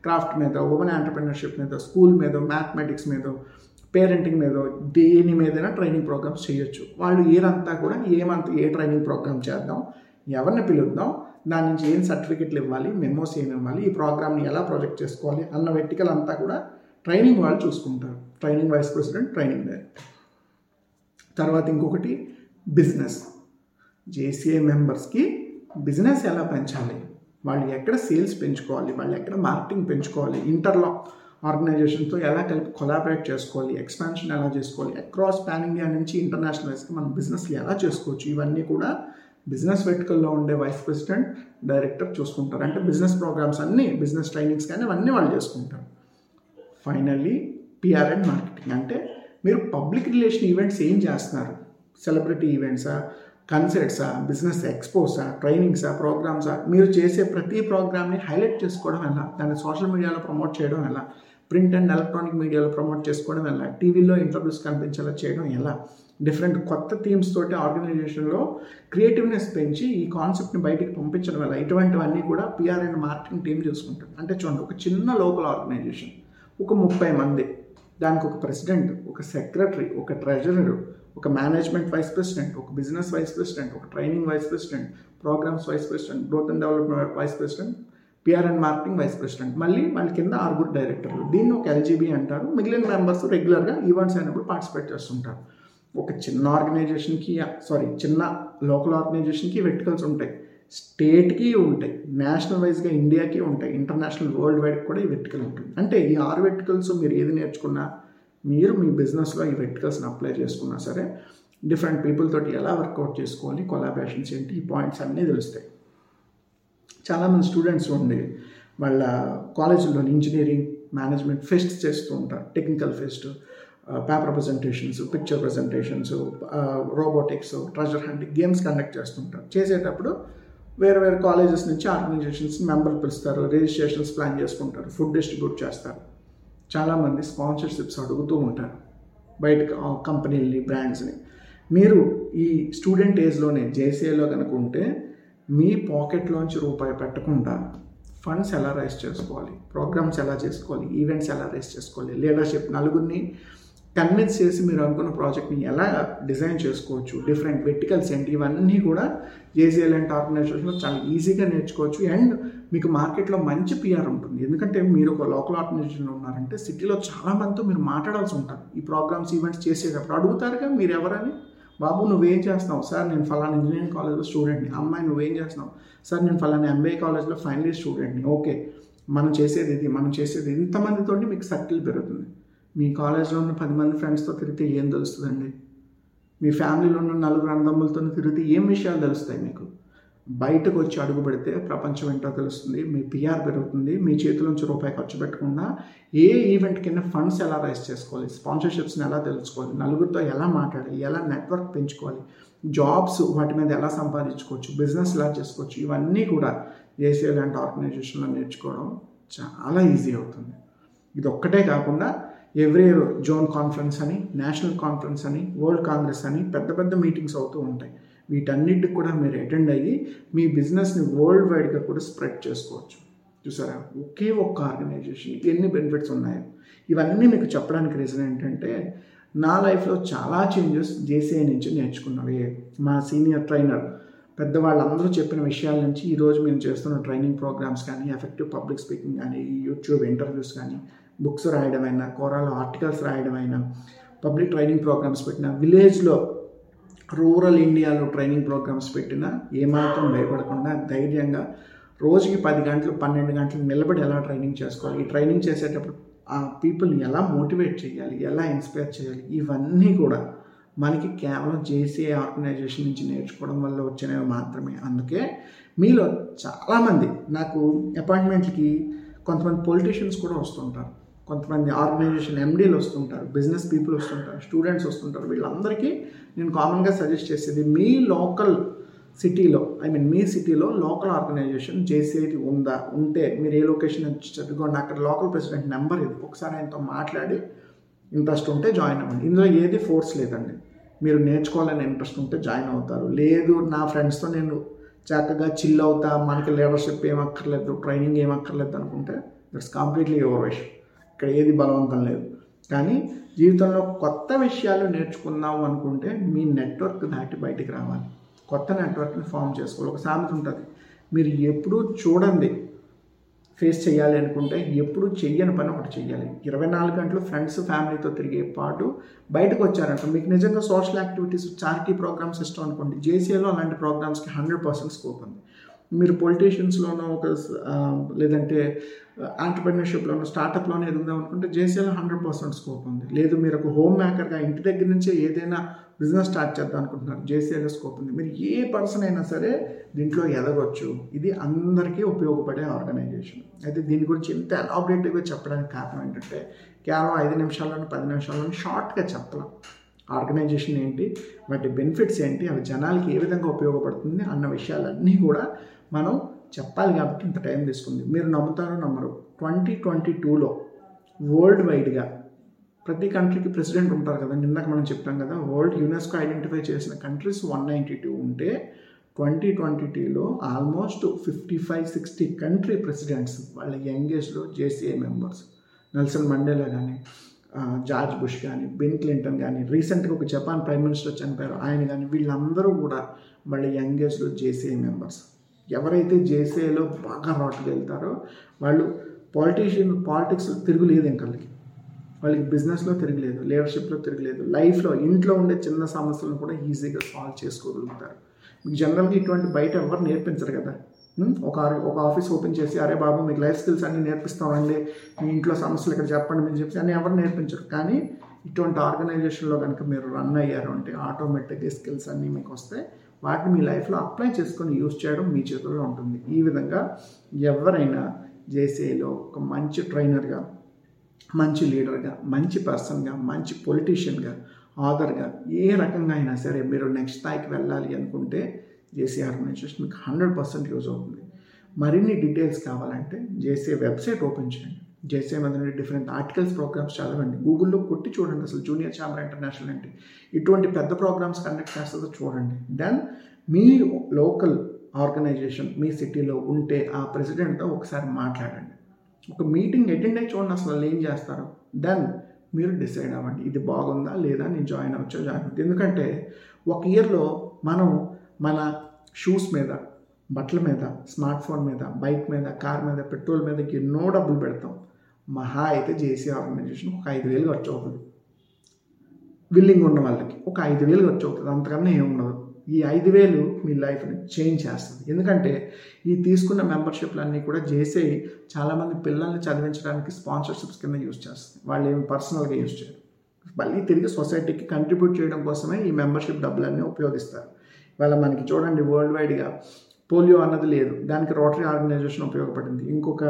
క్రాఫ్ట్ మీద, ఉమెన్ ఎంటర్ప్రినర్షిప్ మీద, స్కూల్ మీద, మ్యాథమెటిక్స్ మీద, పేరెంటింగ్ మీద, దేని మీదైనా ట్రైనింగ్ ప్రోగ్రామ్స్ చేయొచ్చు. వాళ్ళు ఏరంతా కూడా ఏమంతా ఏ ట్రైనింగ్ ప్రోగ్రామ్ చేద్దాం, ఎవరిని పిలుద్దాం, దాని నుంచి ఏం సర్టిఫికెట్లు ఇవ్వాలి, మెమోస్ ఏమి ఇవ్వాలి, ఈ ప్రోగ్రామ్ని ఎలా ప్రాజెక్ట్ చేసుకోవాలి అన్న వెర్టికల్ అంతా కూడా ట్రైనింగ్ వాళ్ళు చూసుకుంటారు. Training vice president, training director. తర్వాత ఇంకొకటి బిజినెస్, జేసీఏ మెంబర్స్కి బిజినెస్ ఎలా పెంచాలి, వాళ్ళు ఎక్కడ సేల్స్ పెంచుకోవాలి, వాళ్ళు ఎక్కడ మార్కెటింగ్ పెంచుకోవాలి, ఇంటర్లో ఆర్గనైజేషన్తో ఎలా కలిపి కొలాబరేట్ చేసుకోవాలి, ఎక్స్పాన్షన్ ఎలా చేసుకోవాలి, అక్రాస్ పాన్ ఇండియా నుంచి ఇంటర్నేషనల్ వైస్కి మనం బిజినెస్ ఎలా చేసుకోవచ్చు, ఇవన్నీ కూడా బిజినెస్ వెర్టికల్లో ఉండే వైస్ ప్రెసిడెంట్, డైరెక్టర్ చూసుకుంటారు. అంటే బిజినెస్ ప్రోగ్రామ్స్ అన్నీ, బిజినెస్ ట్రైనింగ్స్ కానీ అవన్నీ వాళ్ళు చేసుకుంటారు. ఫైనల్లీ పిఆర్ అండ్ మార్కెటింగ్, అంటే మీరు పబ్లిక్ రిలేషన్ ఈవెంట్స్ ఏం చేస్తున్నారు, సెలబ్రిటీ ఈవెంట్సా, కన్సర్ట్సా, బిజినెస్ ఎక్స్పోసా, ట్రైనింగ్సా, ప్రోగ్రామ్సా, మీరు చేసే ప్రతి ప్రోగ్రామ్ని హైలైట్ చేసుకోవడం ఎలా, దాన్ని సోషల్ మీడియాలో ప్రమోట్ చేయడం ఎలా, ప్రింట్ అండ్ ఎలక్ట్రానిక్ మీడియాలో ప్రమోట్ చేసుకోవడం ఎలా, టీవీలో ఇంటర్వ్యూస్ కనిపించేలా చేయడం ఎలా, డిఫరెంట్ కొత్త థీమ్స్ తోటి ఆర్గనైజేషన్లో క్రియేటివ్నెస్ పెంచి ఈ కాన్సెప్ట్ని బయటికి పంపించడం ఎలా, ఇటువంటివన్నీ కూడా పిఆర్ అండ్ మార్కెటింగ్ టీమ్ చూసుకుంటుంది. అంటే చూడండి, ఒక చిన్న లోకల్ ఆర్గనైజేషన్, ఒక ముప్పై మంది, దానికి ఒక ప్రెసిడెంట్, ఒక సెక్రటరీ, ఒక ట్రెజరర్, ఒక మేనేజ్మెంట్ వైస్ ప్రెసిడెంట్, ఒక బిజినెస్ వైస్ ప్రెసిడెంట్, ఒక training vice president, programmes vice president, growth and development vice president, PR and marketing vice president, మళ్ళీ వాళ్ళ కింద ఆరుగురు డైరెక్టర్లు. దీన్ని ఒక ఎల్జీబీ అంటారు. మిగిలిన మెంబర్స్ రెగ్యులర్గా ఈవెంట్స్ అయినప్పుడు పార్టిసిపేట్ చేస్తుంటారు. ఒక చిన్న ఆర్గనైజేషన్కి సారీ చిన్న లోకల్ ఆర్గనైజేషన్కి వెర్టికల్స్ ఉంటాయి, స్టేట్కి ఉంటాయి, నేషనల్ వైజ్గా ఇండియాకి ఉంటాయి, ఇంటర్నేషనల్ వరల్డ్ వైడ్ కూడా ఈ వెర్టికల్ ఉంటుంది. అంటే ఈ ఆరు వెర్టికల్స్ మీరు ఏది నేర్చుకున్నా, మీరు మీ బిజినెస్లో ఈ వెర్టికల్స్ని అప్లై చేసుకున్నా సరే, డిఫరెంట్ పీపుల్ తోటి ఎలా వర్కౌట్ చేసుకోవాలి, కొలాబరేషన్స్ ఏంటి, ఈ పాయింట్స్ అన్నీ తెలుస్తాయి. చాలామంది స్టూడెంట్స్ ఉండి వాళ్ళ కాలేజీలో ఇంజనీరింగ్ మేనేజ్మెంట్ ఫెస్ట్ చేస్తూ ఉంటారు, technical fest, paper presentations, picture presentations, robotics, treasure hunt, games conduct చేస్తుంటారు. చేసేటప్పుడు వేరు వేరు కాలేజెస్ నుంచి ఆర్గనైజేషన్స్ మెంబర్లు పిలుస్తారు, రిజిస్ట్రేషన్స్ ప్లాన్ చేసుకుంటారు, ఫుడ్ డిస్ట్రిబ్యూట్ చేస్తారు. చాలామంది స్పాన్సర్షిప్స్ అడుగుతూ ఉంటారు బయట కంపెనీలని, బ్రాండ్స్ని. మీరు ఈ స్టూడెంట్ ఏజ్లోనే జేసీఏలో కనుక ఉంటే మీ పాకెట్లోంచి రూపాయి పెట్టకుండా ఫండ్స్ ఎలా రైజ్ చేసుకోవాలి, ప్రోగ్రామ్స్ ఎలా చేసుకోవాలి, ఈవెంట్స్ ఎలా రైజ్ చేసుకోవాలి, లీడర్షిప్, నలుగురిని కన్విన్స్ చేసి మీరు అనుకున్న ప్రాజెక్ట్ని ఎలా డిజైన్ చేసుకోవచ్చు, డిఫరెంట్ వెర్టికల్స్ ఏంటి, ఇవన్నీ కూడా జేసీఏ లాంటి ఆర్గనైజేషన్లో చాలా ఈజీగా నేర్చుకోవచ్చు. అండ్ మీకు మార్కెట్లో మంచి పిఆర్ ఉంటుంది. ఎందుకంటే మీరు ఒక లోకల్ ఆర్గనైజేషన్లో ఉన్నారంటే సిటీలో చాలామందితో మీరు మాట్లాడాల్సి ఉంటారు. ఈ ప్రోగ్రామ్స్, ఈవెంట్స్ చేసేటప్పుడు అడుగుతారుగా మీరు ఎవరని, బాబు నువ్వేం చేస్తున్నావు, సార్ నేను ఫలానా ఇంజనీరింగ్ కాలేజ్లో స్టూడెంట్ని, అమ్మాయి నువ్వేం చేస్తున్నావు, సార్ నేను ఫలానా ఎంబీఏ కాలేజ్లో ఫైనల్ ఇయర్ స్టూడెంట్ని, ఓకే మనం చేసేది ఇది, మనం చేసేది ఇంతమందితో మీకు సర్కిల్ పెరుగుతుంది. మీ కాలేజ్లో ఉన్న పది మంది ఫ్రెండ్స్తో తిరిగితే ఏం తెలుస్తుందండి, మీ ఫ్యామిలీలో ఉన్న నలుగురు అన్నదమ్ములతో తిరిగితే ఏం విషయాలు తెలుస్తాయి మీకు, బయటకు వచ్చి అడుగు పెడితే ప్రపంచం ఏంటో తెలుస్తుంది, మీ పిఆర్ పెరుగుతుంది, మీ చేతిలోంచి రూపాయి ఖర్చు పెట్టకుండా ఏ ఈవెంట్ కింద ఫండ్స్ ఎలా రైజ్ చేసుకోవాలి, స్పాన్సర్షిప్స్ని ఎలా తెలుసుకోవాలి, నలుగురితో ఎలా మాట్లాడాలి, ఎలా నెట్వర్క్ పెంచుకోవాలి, జాబ్స్ వాటి మీద ఎలా సంపాదించుకోవచ్చు, బిజినెస్ ఎలా చేసుకోవచ్చు, ఇవన్నీ కూడా చేసే లాంటి ఆర్గనైజేషన్లో నేర్చుకోవడం చాలా ఈజీ అవుతుంది. ఇది ఒక్కటే కాకుండా ఎవ్రీ ఇయర్ జోన్ కాన్ఫరెన్స్ అని, నేషనల్ కాన్ఫరెన్స్ అని, వరల్డ్ కాంగ్రెస్ అని పెద్ద పెద్ద మీటింగ్స్ అవుతూ ఉంటాయి. వీటన్నిటికి కూడా మీరు అటెండ్ అయ్యి మీ బిజినెస్ని వరల్డ్ వైడ్గా కూడా స్ప్రెడ్ చేసుకోవచ్చు. చూసారా, ఒకే ఒక్క ఆర్గనైజేషన్కి ఎన్ని బెనిఫిట్స్ ఉన్నాయో. ఇవన్నీ మీకు చెప్పడానికి రీజన్ ఏంటంటే, నా లైఫ్లో చాలా చేంజెస్ జేసీఐ నుంచి నేర్చుకున్నవి. మా సీనియర్ ట్రైనర్ పెద్దవాళ్ళందరూ చెప్పిన విషయాల నుంచి ఈరోజు మేము చేస్తున్న ట్రైనింగ్ ప్రోగ్రామ్స్ కానీ, ఎఫెక్టివ్ పబ్లిక్ స్పీకింగ్ కానీ, యూట్యూబ్ ఇంటర్వ్యూస్ కానీ, బుక్స్ రాయడమైనా, కోరాలో ఆర్టికల్స్ రాయడమైనా, పబ్లిక్ ట్రైనింగ్ ప్రోగ్రామ్స్ పెట్టిన, విలేజ్లో రూరల్ ఇండియాలో ట్రైనింగ్ ప్రోగ్రామ్స్ పెట్టినా ఏమాత్రం భయపడకుండా ధైర్యంగా రోజుకి పది గంటలు పన్నెండు గంటలు నిలబడి ఎలా ట్రైనింగ్ చేసుకోవాలి, ఈ ట్రైనింగ్ చేసేటప్పుడు ఆ పీపుల్ని ఎలా మోటివేట్ చేయాలి, ఎలా ఇన్స్పైర్ చేయాలి, ఇవన్నీ కూడా మనకి కేవలం జేసీఐ ఆర్గనైజేషన్ నుంచి నేర్చుకోవడం వల్ల వచ్చినవి మాత్రమే. అందుకే మీలో చాలామంది నాకు అపాయింట్మెంట్కి కొంతమంది పొలిటీషియన్స్ కూడా వస్తుంటారు, కొంతమంది ఆర్గనైజేషన్ ఎండీలు వస్తుంటారు, బిజినెస్ పీపుల్ వస్తుంటారు, స్టూడెంట్స్ వస్తుంటారు. వీళ్ళందరికీ నేను కామన్గా సజెస్ట్ చేసేది, మీ లోకల్ సిటీలో, ఐ మీన్ మీ సిటీలో లోకల్ ఆర్గనైజేషన్ జేసీఐ ఉందా, ఉంటే మీరు ఏ లొకేషన్ నుంచి చదువుకోండి, అక్కడ లోకల్ ప్రెసిడెంట్ నెంబర్ ఇది, ఒకసారి ఆయనతో మాట్లాడి ఇంట్రెస్ట్ ఉంటే జాయిన్ అవ్వండి. ఇందులో ఏది ఫోర్స్ లేదండి. మీరు నేర్చుకోవాలని ఇంట్రెస్ట్ ఉంటే జాయిన్ అవుతారు. లేదు, నా ఫ్రెండ్స్తో నేను చక్కగా చిల్ అవుతా, మనకి లీడర్షిప్ ఏమక్కర్లేదు, ట్రైనింగ్ ఏమక్కర్లేదు అనుకుంటే దట్స్ కంప్లీట్లీ యువర్ విష్. ఇక్కడ ఏది బలవంతం లేదు. కానీ జీవితంలో కొత్త విషయాలు నేర్చుకుందాం అనుకుంటే మీ నెట్వర్క్ దాటి బయటికి రావాలి, కొత్త నెట్వర్క్ని ఫామ్ చేసుకోవాలి. ఒక సామెత ఉంటుంది, మీరు ఎప్పుడూ చూడండి ఫేస్ చేయాలి అనుకుంటే ఎప్పుడు చెయ్యని పని ఒకటి చెయ్యాలి. ఇరవై నాలుగు గంటలు ఫ్రెండ్స్ ఫ్యామిలీతో తిరిగే పాటు బయటకు వచ్చారంట, మీకు నిజంగా సోషల్ యాక్టివిటీస్, చారిటీ ప్రోగ్రామ్స్ ఇష్టం అనుకోండి, జేసీఐలో అలాంటి ప్రోగ్రామ్స్కి హండ్రెడ్ పర్సెంట్ స్కోప్ ఉంది. మీరు పొలిటీషియన్స్లోనో ఒక లేదంటే ఆంటర్ప్రినర్షిప్లోనో స్టార్టప్లోనో ఎదుగుదాం అనుకుంటే జేసీఐలో హండ్రెడ్ పర్సెంట్ స్కోప్ ఉంది. లేదు, మీరు ఒక హోమ్ మేకర్గా ఇంటి దగ్గర నుంచే ఏదైనా బిజినెస్ స్టార్ట్ చేద్దాం అనుకుంటున్నారు, జేసీఐలో స్కోప్ ఉంది. మీరు ఏ పర్సన్ అయినా సరే దీంట్లో ఎదగొచ్చు. ఇది అందరికీ ఉపయోగపడే ఆర్గనైజేషన్. అయితే దీని గురించి ఇంత ఎలాబరేటివ్గా చెప్పడానికి కారణం ఏంటంటే, కేవలం ఐదు నిమిషాల్లోని పది నిమిషాల్లోని షార్ట్గా చెప్పలేం. ఆర్గనైజేషన్ ఏంటి, వాటి బెనిఫిట్స్ ఏంటి, అవి జనాలకి ఏ విధంగా ఉపయోగపడుతుంది అన్న విషయాలన్నీ కూడా మనం చెప్పాలి. కాబట్టి ఇంత టైం తీసుకుంది. మీరు నమ్ముతారో నమ్మరు, ట్వంటీ ట్వంటీ టూలో వరల్డ్ వైడ్గా ప్రతి కంట్రీకి ప్రెసిడెంట్ ఉంటారు కదా, ఇందాక మనం చెప్పాం కదా, వరల్డ్ యునెస్కో ఐడెంటిఫై చేసిన కంట్రీస్ వన్ నైంటీ టూ ఉంటే ట్వంటీ ట్వంటీ టూలో almost fifty five sixty country presidents వాళ్ళ యంగేజ్లో జేసీఐ మెంబర్స్. నెల్సన్ మండేలా కానీ, జార్జ్ బుష్ కానీ, బిల్ క్లింటన్ కానీ, రీసెంట్గా ఒక జపాన్ ప్రైమ్ మినిస్టర్ చనిపోయారు ఆయన కానీ, వీళ్ళందరూ కూడా వాళ్ళ యంగేజ్లో జేసీఐ మెంబర్స్. ఎవరైతే జేసీఐలో బాగా రాటుకు వెళ్తారో వాళ్ళు పాలిటీషియన్ పాలిటిక్స్లో తిరుగులేదు, ఇంకా వాళ్ళకి బిజినెస్లో తిరగలేదు, లీడర్షిప్లో తిరగలేదు, లైఫ్లో ఇంట్లో ఉండే చిన్న సమస్యలను కూడా ఈజీగా సాల్వ్ చేసుకోగలుగుతారు. మీకు జనరల్గా ఇటువంటి బయట ఎవరు నేర్పించరు కదా. ఒక ఒక ఆఫీస్ ఓపెన్ చేసి అరే బాబు మీకు లైఫ్ స్కిల్స్ అన్నీ నేర్పిస్తామండి, మీ ఇంట్లో సమస్యలు ఇక్కడ చెప్పండి అని చెప్పి అని ఎవరు నేర్పించరు. కానీ ఇటువంటి ఆర్గనైజేషన్లో కనుక మీరు రన్ అయ్యారు అంటే ఆటోమేటిక్గా స్కిల్స్ అన్నీ మీకు వస్తాయి. వాటిని మీ లైఫ్లో అప్లై చేసుకొని యూజ్ చేయడం మీ చేతుల్లో ఉంటుంది. ఈ విధంగా ఎవరైనా జేసీఐలో ఒక మంచి ట్రైనర్గా, మంచి లీడర్గా, మంచి పర్సన్గా, మంచి పొలిటీషియన్గా, ఆథర్గా, ఏ రకంగా అయినా సరే మీరు నెక్స్ట్ స్థాయికి వెళ్ళాలి అనుకుంటే జేసీఐ ఆర్గనైజేషన్ మీకు హండ్రెడ్ పర్సెంట్ యూజ్ అవుతుంది. మరిన్ని డీటెయిల్స్ కావాలంటే జేసీఐ వెబ్సైట్ ఓపెన్ చేయండి, జేసీఐ మీద డిఫరెంట్ ఆర్టికల్స్, ప్రోగ్రామ్స్ చదవండి, గూగుల్లో కొట్టి చూడండి అసలు జూనియర్ ఛాంబర్ ఇంటర్నేషనల్ అంటే ఇటువంటి పెద్ద ప్రోగ్రామ్స్ కండక్ట్ చేస్తుందో చూడండి. దెన్ మీ లోకల్ ఆర్గనైజేషన్ మీ సిటీలో ఉంటే ఆ ప్రెసిడెంట్తో ఒకసారి మాట్లాడండి, ఒక మీటింగ్ అటెండ్ అయ్యి చూడండి అసలు వాళ్ళు ఏం చేస్తారు. దెన్ మీరు డిసైడ్ అవ్వండి, ఇది బాగుందా లేదా, నేను జాయిన్ అవ్వచ్చా జాయిన్ అవుతుంది. ఎందుకంటే ఒక ఇయర్లో మనం మన షూస్ మీద, బట్టల మీద, స్మార్ట్ ఫోన్ మీద, బైక్ మీద, కార్ మీద, పెట్రోల్ మీద ఎన్నో డబ్బులు పెడతాం. మహా అయితే జేసీఐ ఆర్గనైజేషన్ ఒక ఐదు వేలు ఖర్చు అవుతుంది, విల్లింగ్ ఉన్న వాళ్ళకి ఒక ఐదు వేలు ఖర్చు అవుతుంది, అంతకన్నా ఏముండదు. ఈ ఐదు వేలు మీ లైఫ్ని చేంజ్ చేస్తుంది. ఎందుకంటే ఈ తీసుకున్న మెంబర్షిప్లన్నీ కూడా జేసీఐ చాలామంది పిల్లల్ని చదివించడానికి స్పాన్సర్షిప్స్ కింద యూజ్ చేస్తుంది, వాళ్ళు ఏమి పర్సనల్గా యూజ్ చేయరు. మళ్ళీ తిరిగి సొసైటీకి కంట్రిబ్యూట్ చేయడం కోసమే ఈ మెంబర్షిప్ డబ్బులన్నీ ఉపయోగిస్తారు. వాళ్ళ మనకి చూడండి వరల్డ్ వైడ్గా పోలియో అన్నది లేదు, దానికి రోటరీ ఆర్గనైజేషన్ ఉపయోగపడింది. ఇంకొక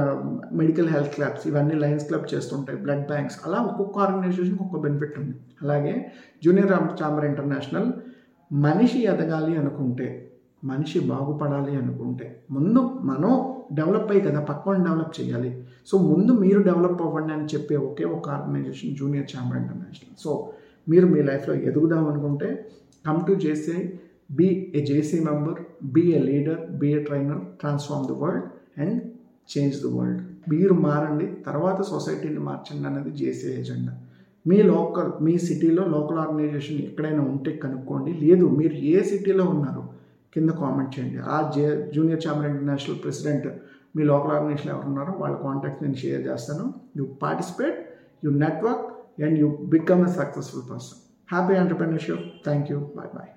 మెడికల్ హెల్త్ క్లబ్స్, ఇవన్నీ లయన్స్ క్లబ్ చేస్తుంటాయి, బ్లడ్ బ్యాంక్స్, అలా ఒక్కొక్క ఆర్గనైజేషన్కి ఒక్కొక్క బెనిఫిట్ ఉంది. అలాగే జూనియర్ ఛాంబర్ ఇంటర్నేషనల్ మనిషి ఎదగాలి అనుకుంటే, మనిషి బాగుపడాలి అనుకుంటే ముందు మనం డెవలప్ అయ్యి కదా పక్కన డెవలప్ చేయాలి. సో ముందు మీరు డెవలప్ అవ్వండి అని చెప్పే ఒకే ఒక organisation junior chamber international. So మీరు మీ లైఫ్లో ఎదుగుదాం అనుకుంటే come to JCI, be a JC member, be a leader, be a trainer, transform the world and change the world. మీరు మారండి, తర్వాత సొసైటీని మార్చండి అనేది జేసీఐ ఎజెండా. మీ లోకల్, మీ సిటీలో లోకల్ ఆర్గనైజేషన్ ఎక్కడైనా ఉంటే కనుక్కోండి, లేదు మీరు ఏ సిటీలో ఉన్నారు కింద కామెంట్ చేయండి. ఆ J Junior chamber international president, మీ లోకల్ ఆర్గనైజేషన్ ఎవరున్నారో వాళ్ళ కాంటాక్ట్ నేను షేర్ చేస్తాను. You participate, you network and you become a successful person. Happy entrepreneurship. Thank you. Bye bye.